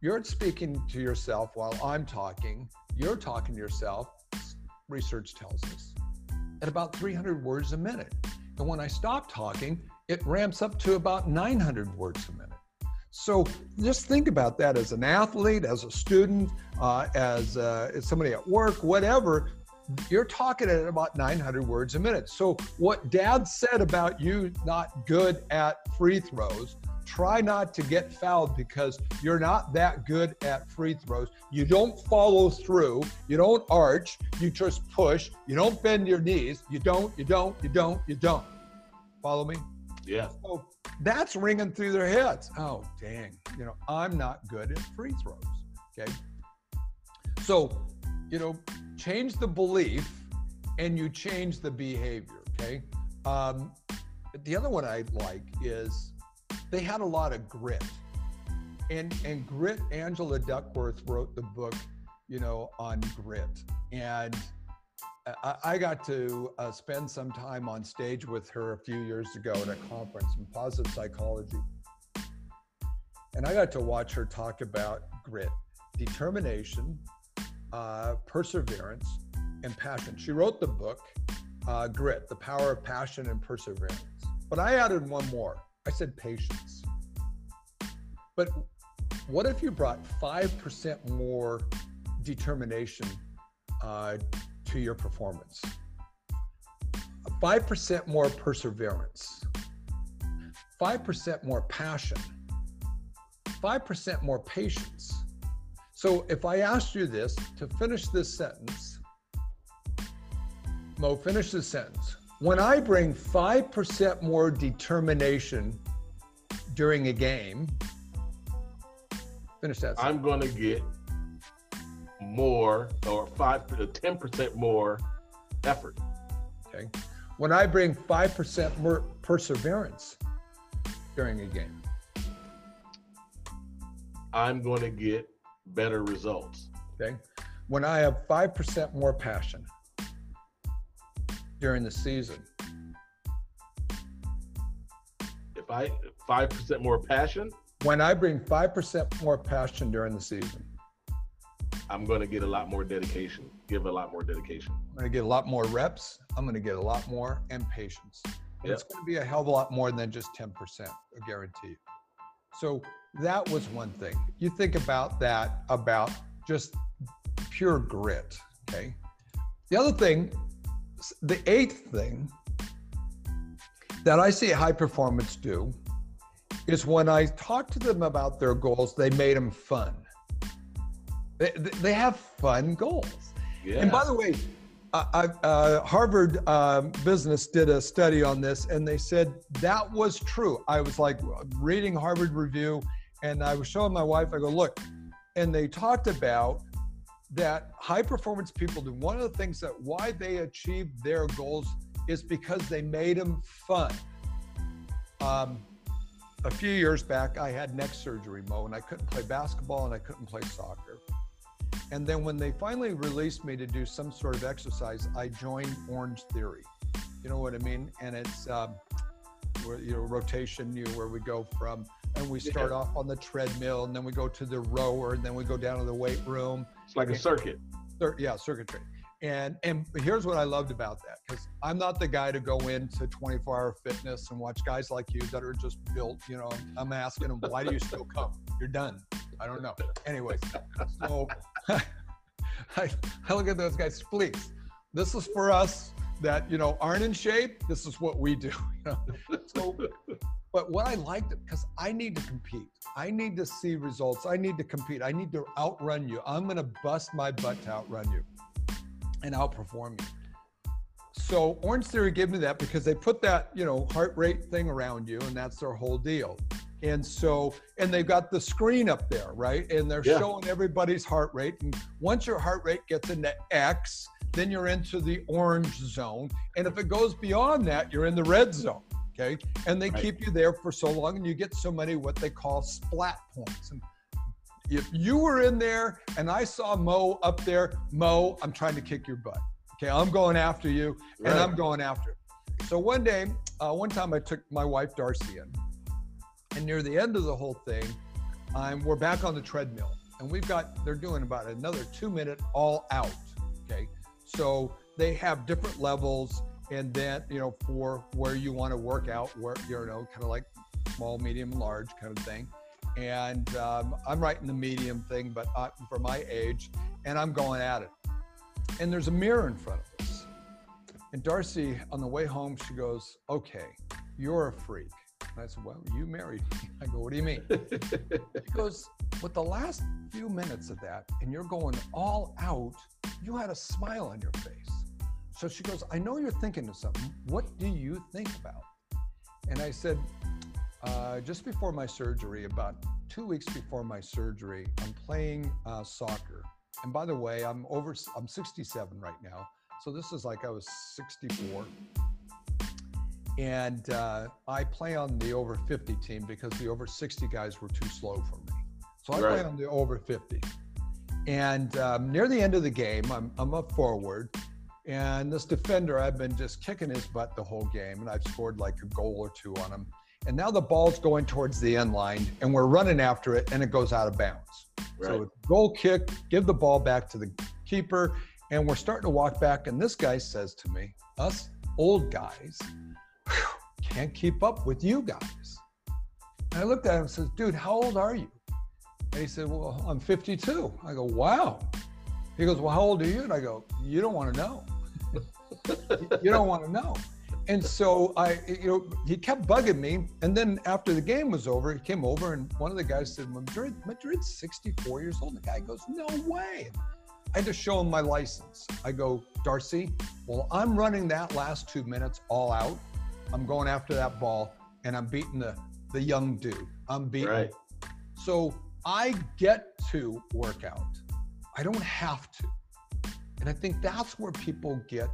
You're speaking to yourself while I'm talking. You're talking to yourself. Research tells us, at about 300 words a minute. And when I stop talking, it ramps up to about 900 words a minute. So just think about that as an athlete, as a student, as somebody at work, whatever, you're talking at about 900 words a minute. So what Dad said about you not good at free throws, try not to get fouled because you're not that good at free throws. You don't follow through. You don't arch. You just push. You don't bend your knees. You don't. Follow me? Yeah. So that's ringing through their heads. Oh, dang. I'm not good at free throws. Okay. So, change the belief and you change the behavior. Okay. The other one I like is, they had a lot of grit. And grit, Angela Duckworth wrote the book, on grit. And I got to spend some time on stage with her a few years ago at a conference in positive psychology. And I got to watch her talk about grit, determination, perseverance, and passion. She wrote the book, Grit, The Power of Passion and Perseverance. But I added one more. I said patience. But what if you brought 5% more determination to your performance? 5% more perseverance, 5% more passion, 5% more patience. So if I asked you this, to finish this sentence, Mo, finish this sentence. When I bring 5% more determination during a game, finish that. I'm going to get more, or 10% more effort. Okay. When I bring 5% more perseverance during a game, I'm going to get better results. Okay. When I have 5% more passion during the season. If I 5% more passion? When I bring 5% more passion during the season, I'm going to get a lot more dedication. Give a lot more dedication. I'm going to get a lot more reps. I'm going to get a lot more and patience. Yep. It's going to be a hell of a lot more than just 10%, I guarantee you. So that was one thing. You think about that, about just pure grit, okay? The other thing, the eighth thing that I see high performance do is when I talk to them about their goals, they made them fun. They have fun goals. Yeah. And by the way, Harvard Business did a study on this and they said that was true. I was like reading Harvard Review and I was showing my wife, I go, look, and they talked about that high performance people do. One of the things that why they achieved their goals is because they made them fun. A few years back, I had neck surgery, Mo, and I couldn't play basketball and I couldn't play soccer. And then when they finally released me to do some sort of exercise, I joined Orange Theory. You know what I mean? And it's where, you know, rotation, you know, where we go from, and we start off on the treadmill, and then we go to the rower, and then we go down to the weight room. It's like a circuit. Yeah, circuitry. And here's what I loved about that, because I'm not the guy to go into 24-hour fitness and watch guys like you that are just built, you know, I'm asking them, why do you still come? You're done. I don't know. Anyways, so I look at those guys, please. This is for us that, you know, aren't in shape. This is what we do. You know? So, but what I liked it, because I need to compete. I need to see results. I need to compete. I need to outrun you. I'm going to bust my butt to outrun you and outperform you. So Orange Theory gave me that because they put that, you know, heart rate thing around you, and that's their whole deal. And so, and they've got the screen up there, right? And they're showing everybody's heart rate. And once your heart rate gets into X, then you're into the orange zone. And if it goes beyond that, you're in the red zone, okay? And they keep you there for so long, and you get so many what they call splat points. And if you were in there and I saw Mo up there, Mo, I'm trying to kick your butt, okay? I'm going after you, and I'm going after it. So one day, one time I took my wife Darcy in. And near the end of the whole thing, we're back on the treadmill, and we've got, they're doing about another 2-minute all out, okay? So they have different levels, and then, you know, for where you want to work out, where, you know, kind of like small, medium, large kind of thing. And I'm right in the medium thing, but for my age, and I'm going at it. And there's a mirror in front of us. And Darcy, on the way home, she goes, okay, you're a freak. And I said, well, you married me. I go, what do you mean? He goes, with the last few minutes of that, and you're going all out, you had a smile on your face. So she goes, I know you're thinking of something. What do you think about? And I said, just before my surgery, about 2 weeks before my surgery, I'm playing soccer. And by the way, I'm 67 right now. So this is like I was 64. And I play on the over 50 team because the over 60 guys were too slow for me. So I play on the over 50. And near the end of the game, I'm up forward. And this defender, I've been just kicking his butt the whole game. And I've scored like a goal or two on him. And now the ball's going towards the end line. And we're running after it. And it goes out of bounds. Right. So goal kick, give the ball back to the keeper. And we're starting to walk back. And this guy says to me, us old guys, can't keep up with you guys. And I looked at him and says, dude, how old are you? And he said, well, I'm 52. I go, wow. He goes, well, how old are you? And I go, you don't want to know. You don't want to know. And so he kept bugging me. And then after the game was over, he came over and one of the guys said, Madrid's 64 years old. The guy goes, no way. I had to show him my license. I go, Darcy, well, I'm running that last 2 minutes all out. I'm going after that ball, and I'm beating the young dude. I'm beating. Right. So I get to work out. I don't have to. And I think that's where people get,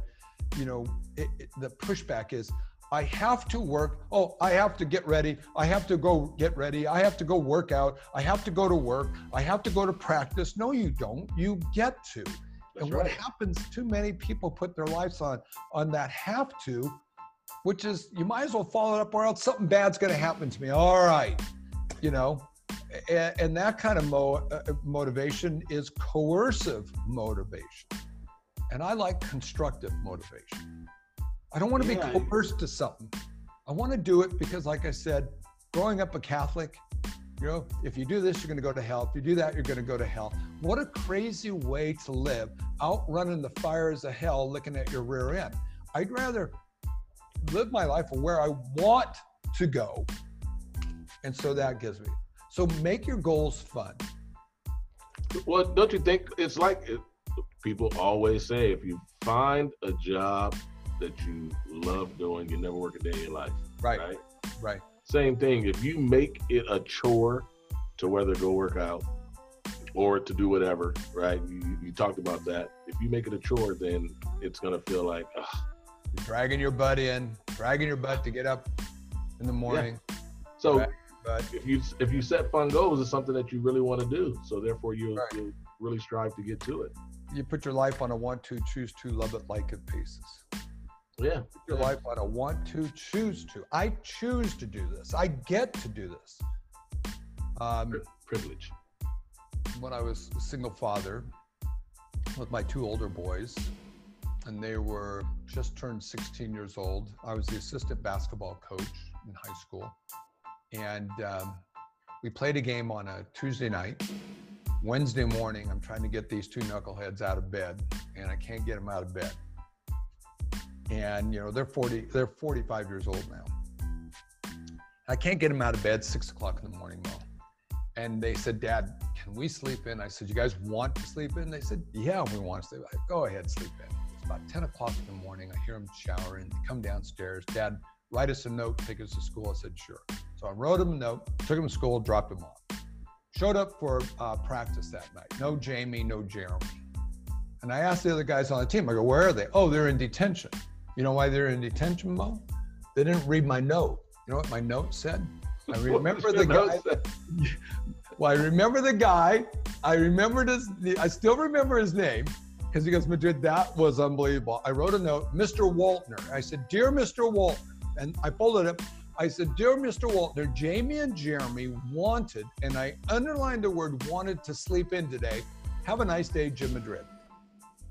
you know, the pushback is, I have to work. Oh, I have to get ready. I have to go get ready. I have to go work out. I have to go to work. I have to go to practice. No, you don't. You get to. That's and what happens, too many people put their lives on that have to, which is, you might as well follow it up or else something bad's going to happen to me. All right. You know, and that kind of motivation is coercive motivation. And I like constructive motivation. I don't want to be coerced to something. I want to do it because, like I said, growing up a Catholic, you know, if you do this, you're going to go to hell. If you do that, you're going to go to hell. What a crazy way to live, out running the fires of hell, looking at your rear end. I'd rather live my life where I want to go. And so that gives me. So make your goals fun. Well, don't you think it's like people always say, if you find a job that you love doing, you never work a day in your life. Right. Same thing. If you make it a chore to whether go work out, or to do whatever, right? You talked about that. If you make it a chore, then it's going to feel like, ugh. You're dragging your butt to get up in the morning. Yeah. So if you set fun goals, it's something that you really want to do. So therefore you'll really strive to get to it. You put your life on a want to, choose to, love it, like it, pieces. Yeah. Put your life on a want to, choose to. I choose to do this. I get to do this. Privilege. When I was a single father with my two older boys, and they were just turned 16 years old. I was the assistant basketball coach in high school. And we played a game on a Tuesday night. Wednesday morning, I'm trying to get these two knuckleheads out of bed, and I can't get them out of bed. And, you know, they're 45 years old now. I can't get them out of bed, 6 o'clock in the morning, Mo. And they said, Dad, can we sleep in? I said, you guys want to sleep in? They said, yeah, we want to sleep in. I said, go ahead, sleep in. It's about 10 o'clock in the morning. I hear them showering. They come downstairs. Dad, write us a note, take us to school. I said, sure. So I wrote him a note, took him to school, dropped him off. Showed up for practice that night. No Jamie, no Jeremy. And I asked the other guys on the team, I go, where are they? Oh, they're in detention. You know why they're in detention, Mo? They didn't read my note. You know what my note said? I remember the guy. Well, I remember the guy. I still remember his name because he goes, Madrid, that was unbelievable. I wrote a note, Mr. Waltner. I said, dear Mr. Waltner. And I folded it up. I said, dear Mr. Waltner, Jamie and Jeremy wanted, and I underlined the word wanted, to sleep in today. Have a nice day, Jim Madrid.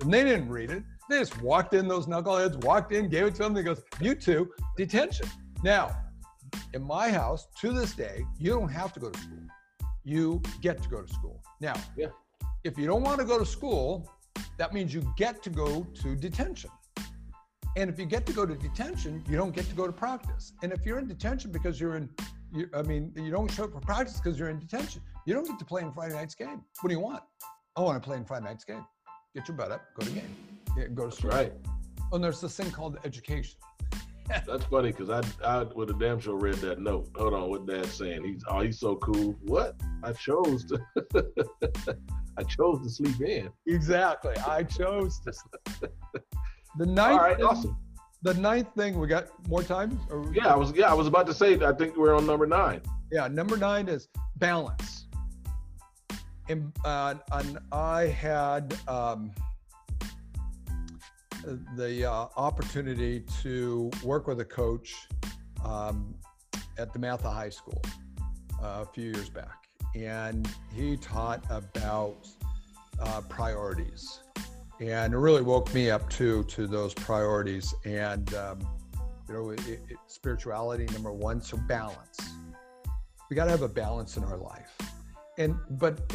And they didn't read it. They just walked in, those knuckleheads, walked in, gave it to them. They goes, you two, detention. Now, in my house, to this day, you don't have to go to school. You get to go to school. Now, if you don't want to go to school, that means you get to go to detention. And if you get to go to detention, you don't get to go to practice. And if you're in detention because you don't show up for practice because you're in detention, you don't get to play in Friday night's game. What do you want? I want to play in Friday night's game. Get your butt up, go to game, go to school. That's right. Oh, and there's this thing called education. That's funny because I would have damn sure read that note. Hold on, what Dad's saying? He's so cool. What? I chose to sleep in. Exactly. I chose to sleep. The ninth thing, we got more time? I was about to say, I think we're on number 9. Yeah, number 9 is balance. And I had the opportunity to work with a coach at the Matha High School a few years back. And he taught about priorities. And it really woke me up to those priorities and, spirituality, number 1. So balance, we got to have a balance in our life. But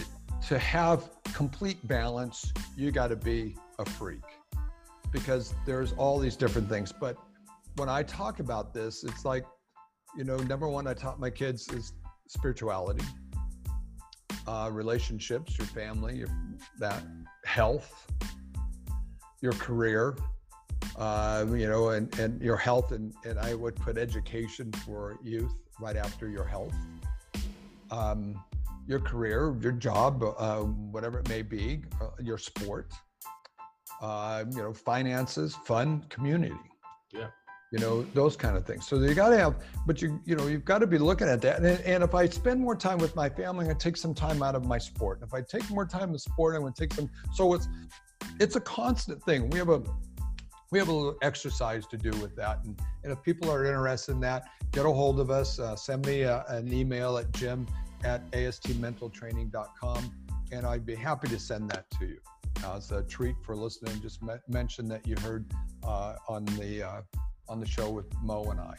to have complete balance, you got to be a freak because there's all these different things. But when I talk about this, it's like, number 1, I taught my kids is spirituality, relationships, your family, health, your career, and your health. And I would put education for youth right after your health, your career, your job, whatever it may be, your sport, finances, fun, community. Yeah. Those kind of things. So you got to have, but you've got to be looking at that. And if I spend more time with my family, I take some time out of my sport. And if I take more time in sport, I'm going to take some. So it's a constant thing. We have a little exercise to do with that. And if people are interested in that, get a hold of us. Send me an email at jim@astmentaltraining.com, and I'd be happy to send that to you. It's a treat for listening. Just mention that you heard on the show with Mo and I,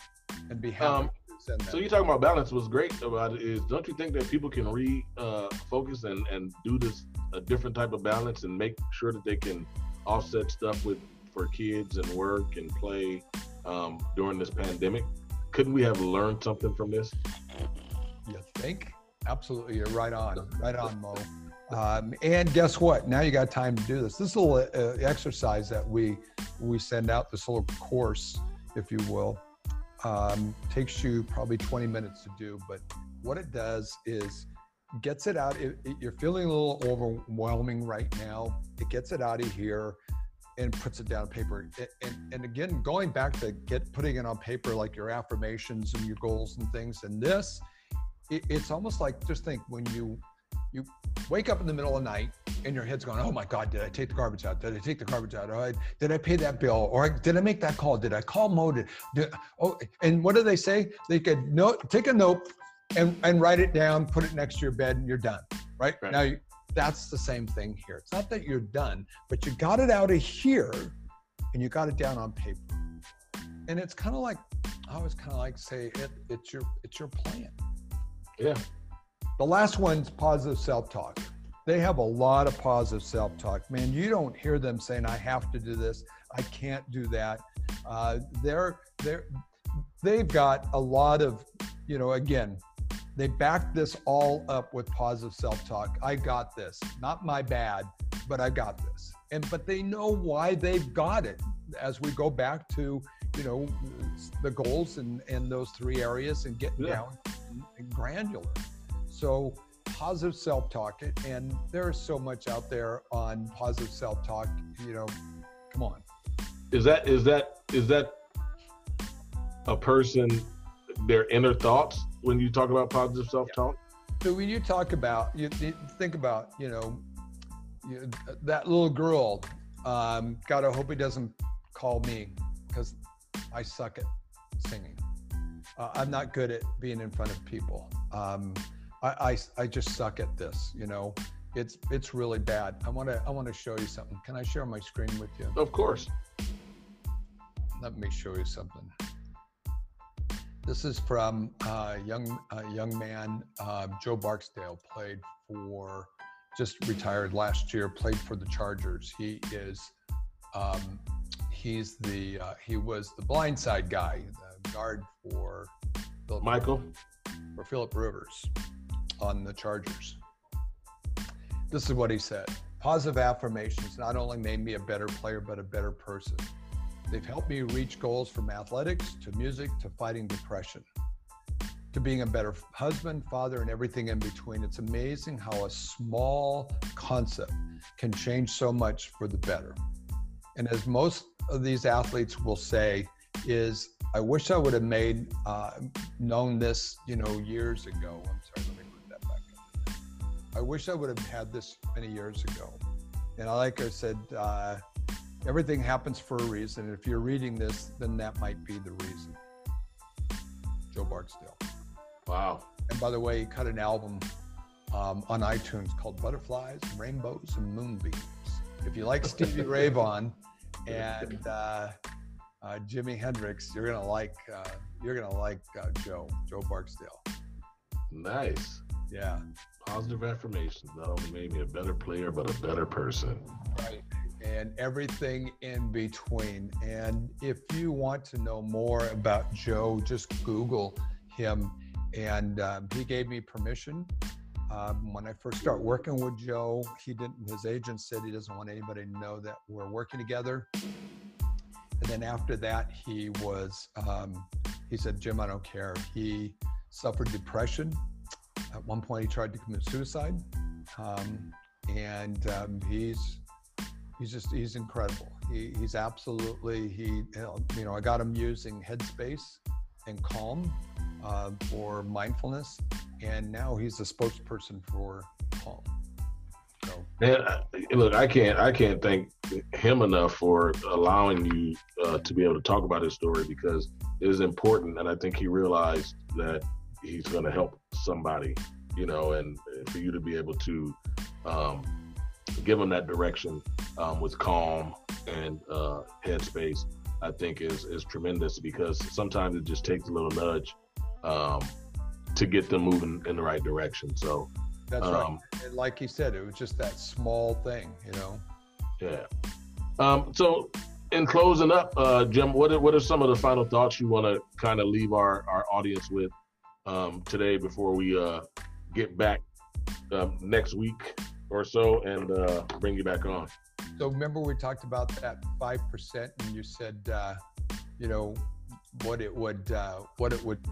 and be happy to send that. So you're talking about balance. What's great about it is, don't you think that people can focus and do this a different type of balance and make sure that they can offset stuff for kids and work and play during this pandemic? Couldn't we have learned something from this? You think? Absolutely, you're right on, Mo. And guess what? Now you got time to do this. This little exercise that we send out, this little course, if you will, takes you probably 20 minutes to do. But what it does is gets it out. You're feeling a little overwhelming right now. It gets it out of here and puts it down on paper. And again, going back to putting it on paper, like your affirmations and your goals and things. And this, it's almost like, just think, when you wake up in the middle of the night and your head's going, oh my God, did I take the garbage out? Did I take the garbage out? Oh, did I pay that bill? Or did I make that call? Did I call Moe? And what do they say? They could take a note and write it down, put it next to your bed, and you're done, right? Now, that's the same thing here. It's not that you're done, but you got it out of here and you got it down on paper. And it's kind of like, I always kind of like say, it's your plan. Yeah. The last one's positive self-talk. They have a lot of positive self-talk. Man, you don't hear them saying, I have to do this, I can't do that. They've got a lot of, again, they back this all up with positive self-talk. I got this, not my bad, but I got this. But they know why they've got it. As we go back to, the goals and those three areas and getting down and granular. So positive self-talk, and there's so much out there on positive self-talk, come on. Is that a person, their inner thoughts, when you talk about positive self-talk? Yeah. So when you talk about, you think about that little girl, God, I hope he doesn't call me because I suck at singing. I'm not good at being in front of people. I just suck at this, it's really bad. I want to show you something. Can I share my screen with you? Of course. Let me show you something. This is from a young man, Joe Barksdale, just retired last year, played for the Chargers. He is, he was the blindside guy, the guard for Philip Rivers on the Chargers. This is what he said. Positive affirmations not only made me a better player, but a better person. They've helped me reach goals from athletics to music to fighting depression to being a better husband, father, and everything in between. It's amazing how a small concept can change so much for the better. And as most of these athletes will say is, I wish I would have known this, years ago. I'm sorry, let me put that back up. I wish I would have had this many years ago. And like I said, everything happens for a reason. If you're reading this, then that might be the reason. Joe Barksdale. Wow. And by the way, he cut an album on iTunes called Butterflies, Rainbows, and Moonbeams. If you like Stevie Ray Vaughan and Jimi Hendrix, you're gonna like Joe Barksdale. Nice. Yeah. Positive affirmations not only made me a better player, but a better person. Right. And everything in between. And if you want to know more about Joe, just Google him. And he gave me permission when I first started working with Joe. His agent said he doesn't want anybody to know that we're working together. And then after that, he said, Jim, I don't care. He suffered depression. At one point, he tried to commit suicide. He's just, he's incredible. He's absolutely, I got him using Headspace and Calm for mindfulness. And now he's the spokesperson for Calm. So. Man, look, I can't thank him enough for allowing you to be able to talk about his story, because it is important. And I think he realized that he's going to help somebody, and for you to be able to, give them that direction with Calm and Headspace, I think is tremendous, because sometimes it just takes a little nudge to get them moving in the right direction. So that's right. And like you said, it was just that small thing, Yeah. So in closing up, Jim, what are some of the final thoughts you want to kind of leave our audience with today before we get back next week or so and bring you back on? So remember we talked about that 5%, and you said, what it would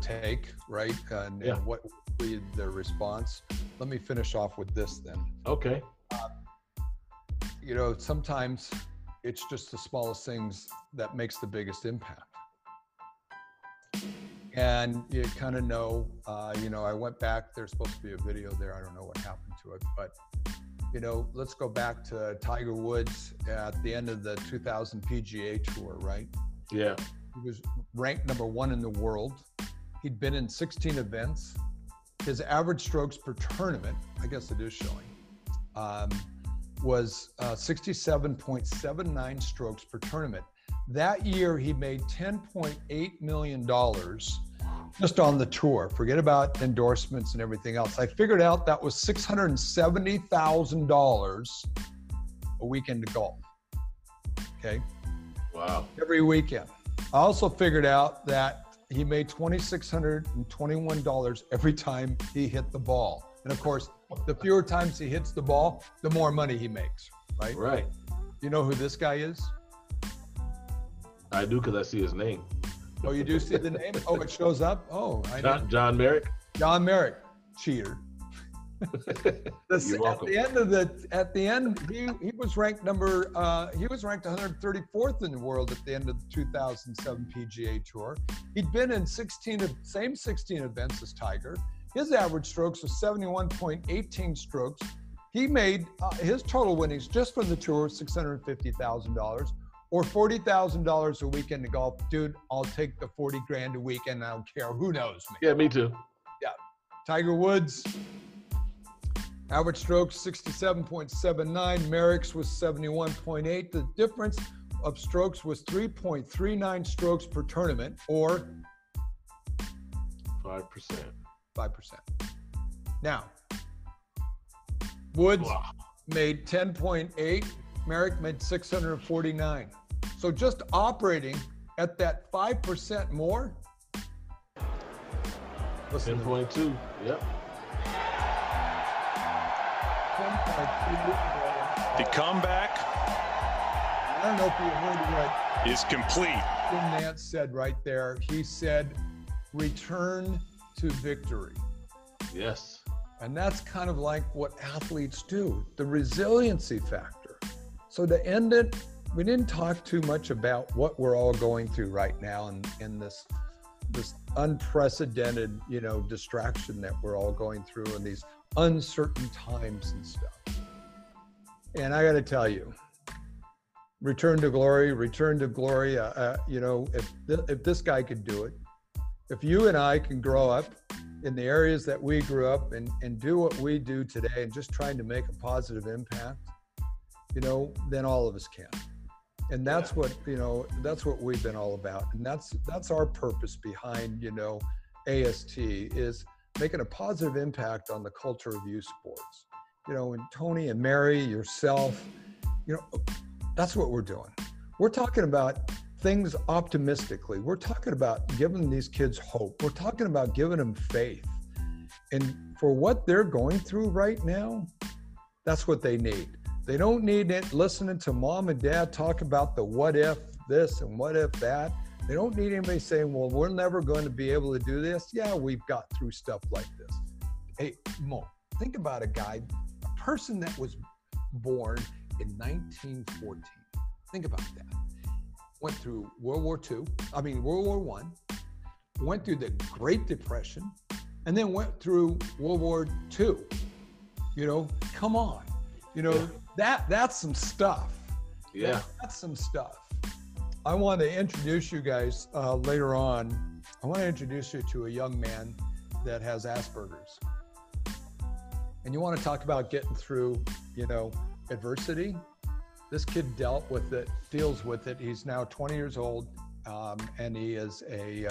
take, right? And what would be the response. let me finish off with this then. Okay. You know, sometimes it's just the smallest things that makes the biggest impact. And you kind of know, you know, I went back, there's supposed to be a video there. I don't know what happened to it, but, you know, let's go back to Tiger Woods at the end of the 2000 PGA Tour, right? Yeah. He was ranked number one in the world. He'd been in 16 events. His average strokes per tournament, I guess it is showing, was 67.79 strokes per tournament. That year, he made $10.8 million just on the tour. Forget about endorsements and everything else. I figured out that was $670,000 a weekend to golf. Okay. Wow. Every weekend. I also figured out that he made $2,621 every time he hit the ball. And of course, the fewer times he hits the ball, the more money he makes, right? Right. You know who this guy is? I do, because I see his name. Oh, you do see the name? Oh, it shows up? Oh, I know. John Merrick. John Merrick, cheater. You're welcome. At the end of the, he was ranked he was ranked 134th in the world at the end of the 2007 PGA Tour. He'd been in 16 events as Tiger. His average strokes was 71.18 strokes. He made his total winnings just from the tour $650,000 or $40,000 a weekend to golf. Dude, I'll take the 40 grand a weekend. I don't care. Who knows me? Yeah, me too. Yeah. Tiger Woods, average strokes 67.79. Merrick's was 71.8. The difference of strokes was 3.39 strokes per tournament, or 5%. 5%. Now, Woods made 10.8. Merrick made 649. So just operating at that 5% more. 10.2. Yep. 10.2. The comeback. I don't know if you heard what is complete. Jim Nance said right there. He said, "Return to victory." Yes. And that's kind of like what athletes do. The resiliency factor. So to end it, we didn't talk too much about what we're all going through right now in this unprecedented, you know, distraction that we're all going through in these uncertain times and stuff. And I got to tell you, return to glory, return to glory. You know, if this guy could do it, if you and I can grow up in the areas that we grew up and do what we do today and just trying to make a positive impact, you know, then all of us can. And that's what, you know, that's what we've been all about. And that's our purpose behind, you know, AST is making a positive impact on the culture of youth sports. You know, and Tony and Mary, yourself, you know, that's what we're doing. We're talking about things optimistically. We're talking about giving these kids hope. We're talking about giving them faith. And for what they're going through right now, that's what they need. They don't need it listening to mom and dad talk about the what if this and what if that. They don't need anybody saying, well, we're never going to be able to do this. Yeah, we've got through stuff like this. Hey, Mo, think about a guy, a person that was born in 1914. Think about that. Went through World War I, went through the Great Depression, and then went through World War II. You know, come on. You know, that's some stuff. Yeah. That's some stuff. I want to introduce you guys later on. I want to introduce you to a young man that has Asperger's. And you want to talk about getting through, you know, adversity. This kid dealt with it, deals with it. He's now 20 years old, and he is a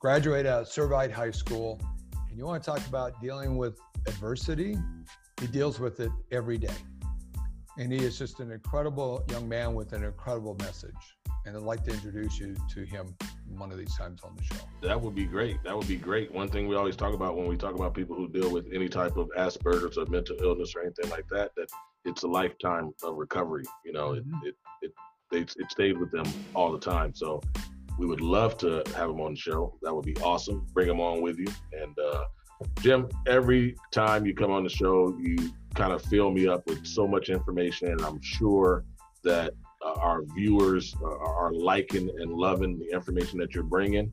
graduate of Servite High School. And you want to talk about dealing with adversity? He deals with it every day. And he is just an incredible young man with an incredible message. And I'd like to introduce you to him one of these times on the show. That would be great. That would be great. One thing we always talk about when we talk about people who deal with any type of Asperger's or mental illness or anything like that, that it's a lifetime of recovery. You know, it stays with them all the time. So we would love to have him on the show. That would be awesome. Bring him on with you. And Jim, every time you come on the show, you kind of fill me up with so much information, and I'm sure that our viewers are liking and loving the information that you're bringing.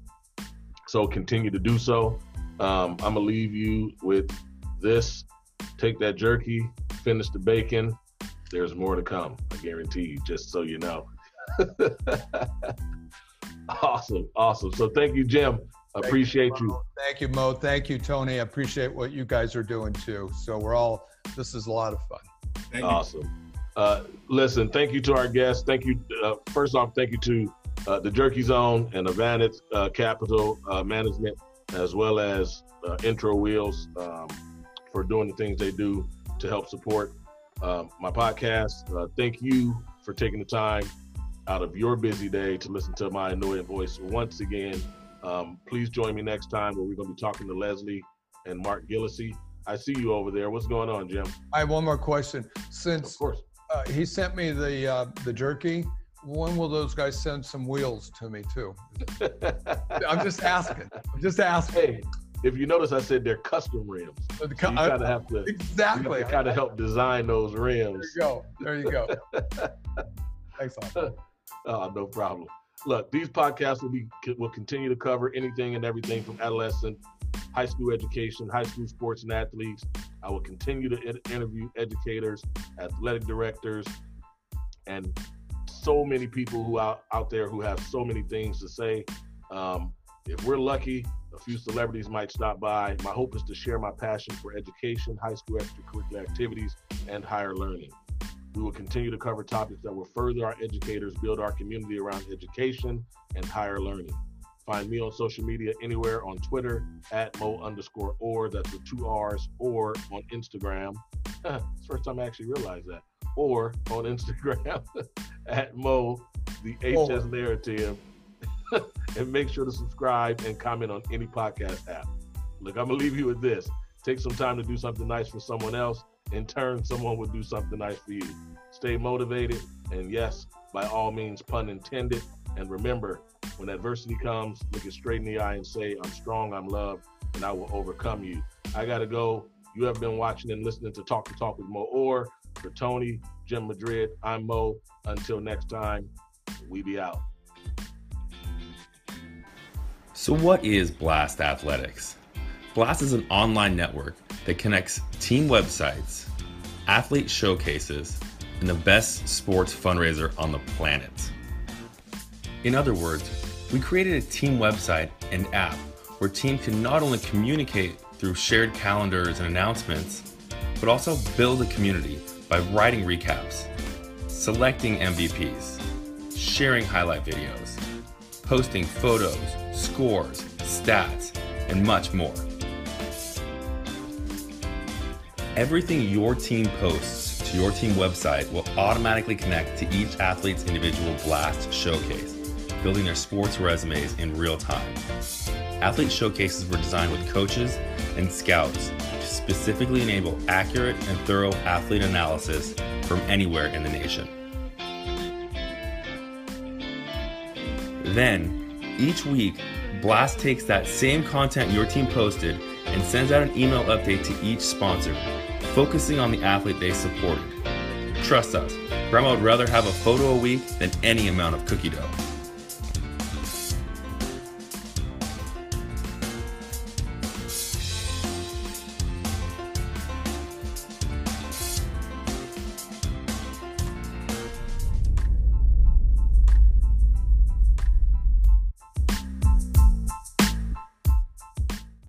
So continue to do so. I'm going to leave you with this. Take that jerky, finish the bacon. There's more to come, I guarantee you, just so you know. Awesome. So thank you, Jim. Appreciate you. Thank you, Mo. Thank you, Tony. I appreciate what you guys are doing too. So this is a lot of fun. Thank you. Listen, thank you to our guests. Thank you. First off, thank you to the Jerky Zone and Advantage Capital Management, as well as Intro Wheels for doing the things they do to help support my podcast. Thank you for taking the time out of your busy day to listen to my annoying voice once again. Please join me next time where we're going to be talking to Leslie and Mark Gillisey. I see you over there. What's going on, Jim? I have one more question. Since he sent me the jerky, when will those guys send some wheels to me too? I'm just asking. Hey, if you notice, I said they're custom rims. So you kind of have to help design those rims. There you go. Thanks, Austin. No problem. Look, these podcasts will continue to cover anything and everything from adolescent, high school education, high school sports and athletes. I will continue to interview educators, athletic directors, and so many people who are out there who have so many things to say. If we're lucky, a few celebrities might stop by. My hope is to share my passion for education, high school extracurricular activities, and higher learning. We will continue to cover topics that will further our educators, build our community around education and higher learning. Find me on social media anywhere, on Twitter @Mo_Orr, that's with 2 R's, or on Instagram. It's the first time I actually realized that. Or on Instagram @Mo_the_HS_narrative. And make sure to subscribe and comment on any podcast app. Look, I'm going to leave you with this. Take some time to do something nice for someone else. In turn, someone will do something nice for you. Stay motivated, and yes, by all means, pun intended. And remember, when adversity comes, look it straight in the eye and say, I'm strong, I'm loved, and I will overcome you. I got to go. You have been watching and listening to Talk the Talk with Moe Orr. For Tony, Jim Madrid, I'm Mo. Until next time, we be out. So what is BLAST Athletics? BLAST is an online network that connects team websites, athlete showcases, and the best sports fundraiser on the planet. In other words, we created a team website and app where teams can not only communicate through shared calendars and announcements, but also build a community by writing recaps, selecting MVPs, sharing highlight videos, posting photos, scores, stats, and much more. Everything your team posts to your team website will automatically connect to each athlete's individual BLAST showcase, building their sports resumes in real time. Athlete showcases were designed with coaches and scouts to specifically enable accurate and thorough athlete analysis from anywhere in the nation. Then, each week, BLAST takes that same content your team posted and sends out an email update to each sponsor, focusing on the athlete they supported. Trust us, Grandma would rather have a photo a week than any amount of cookie dough.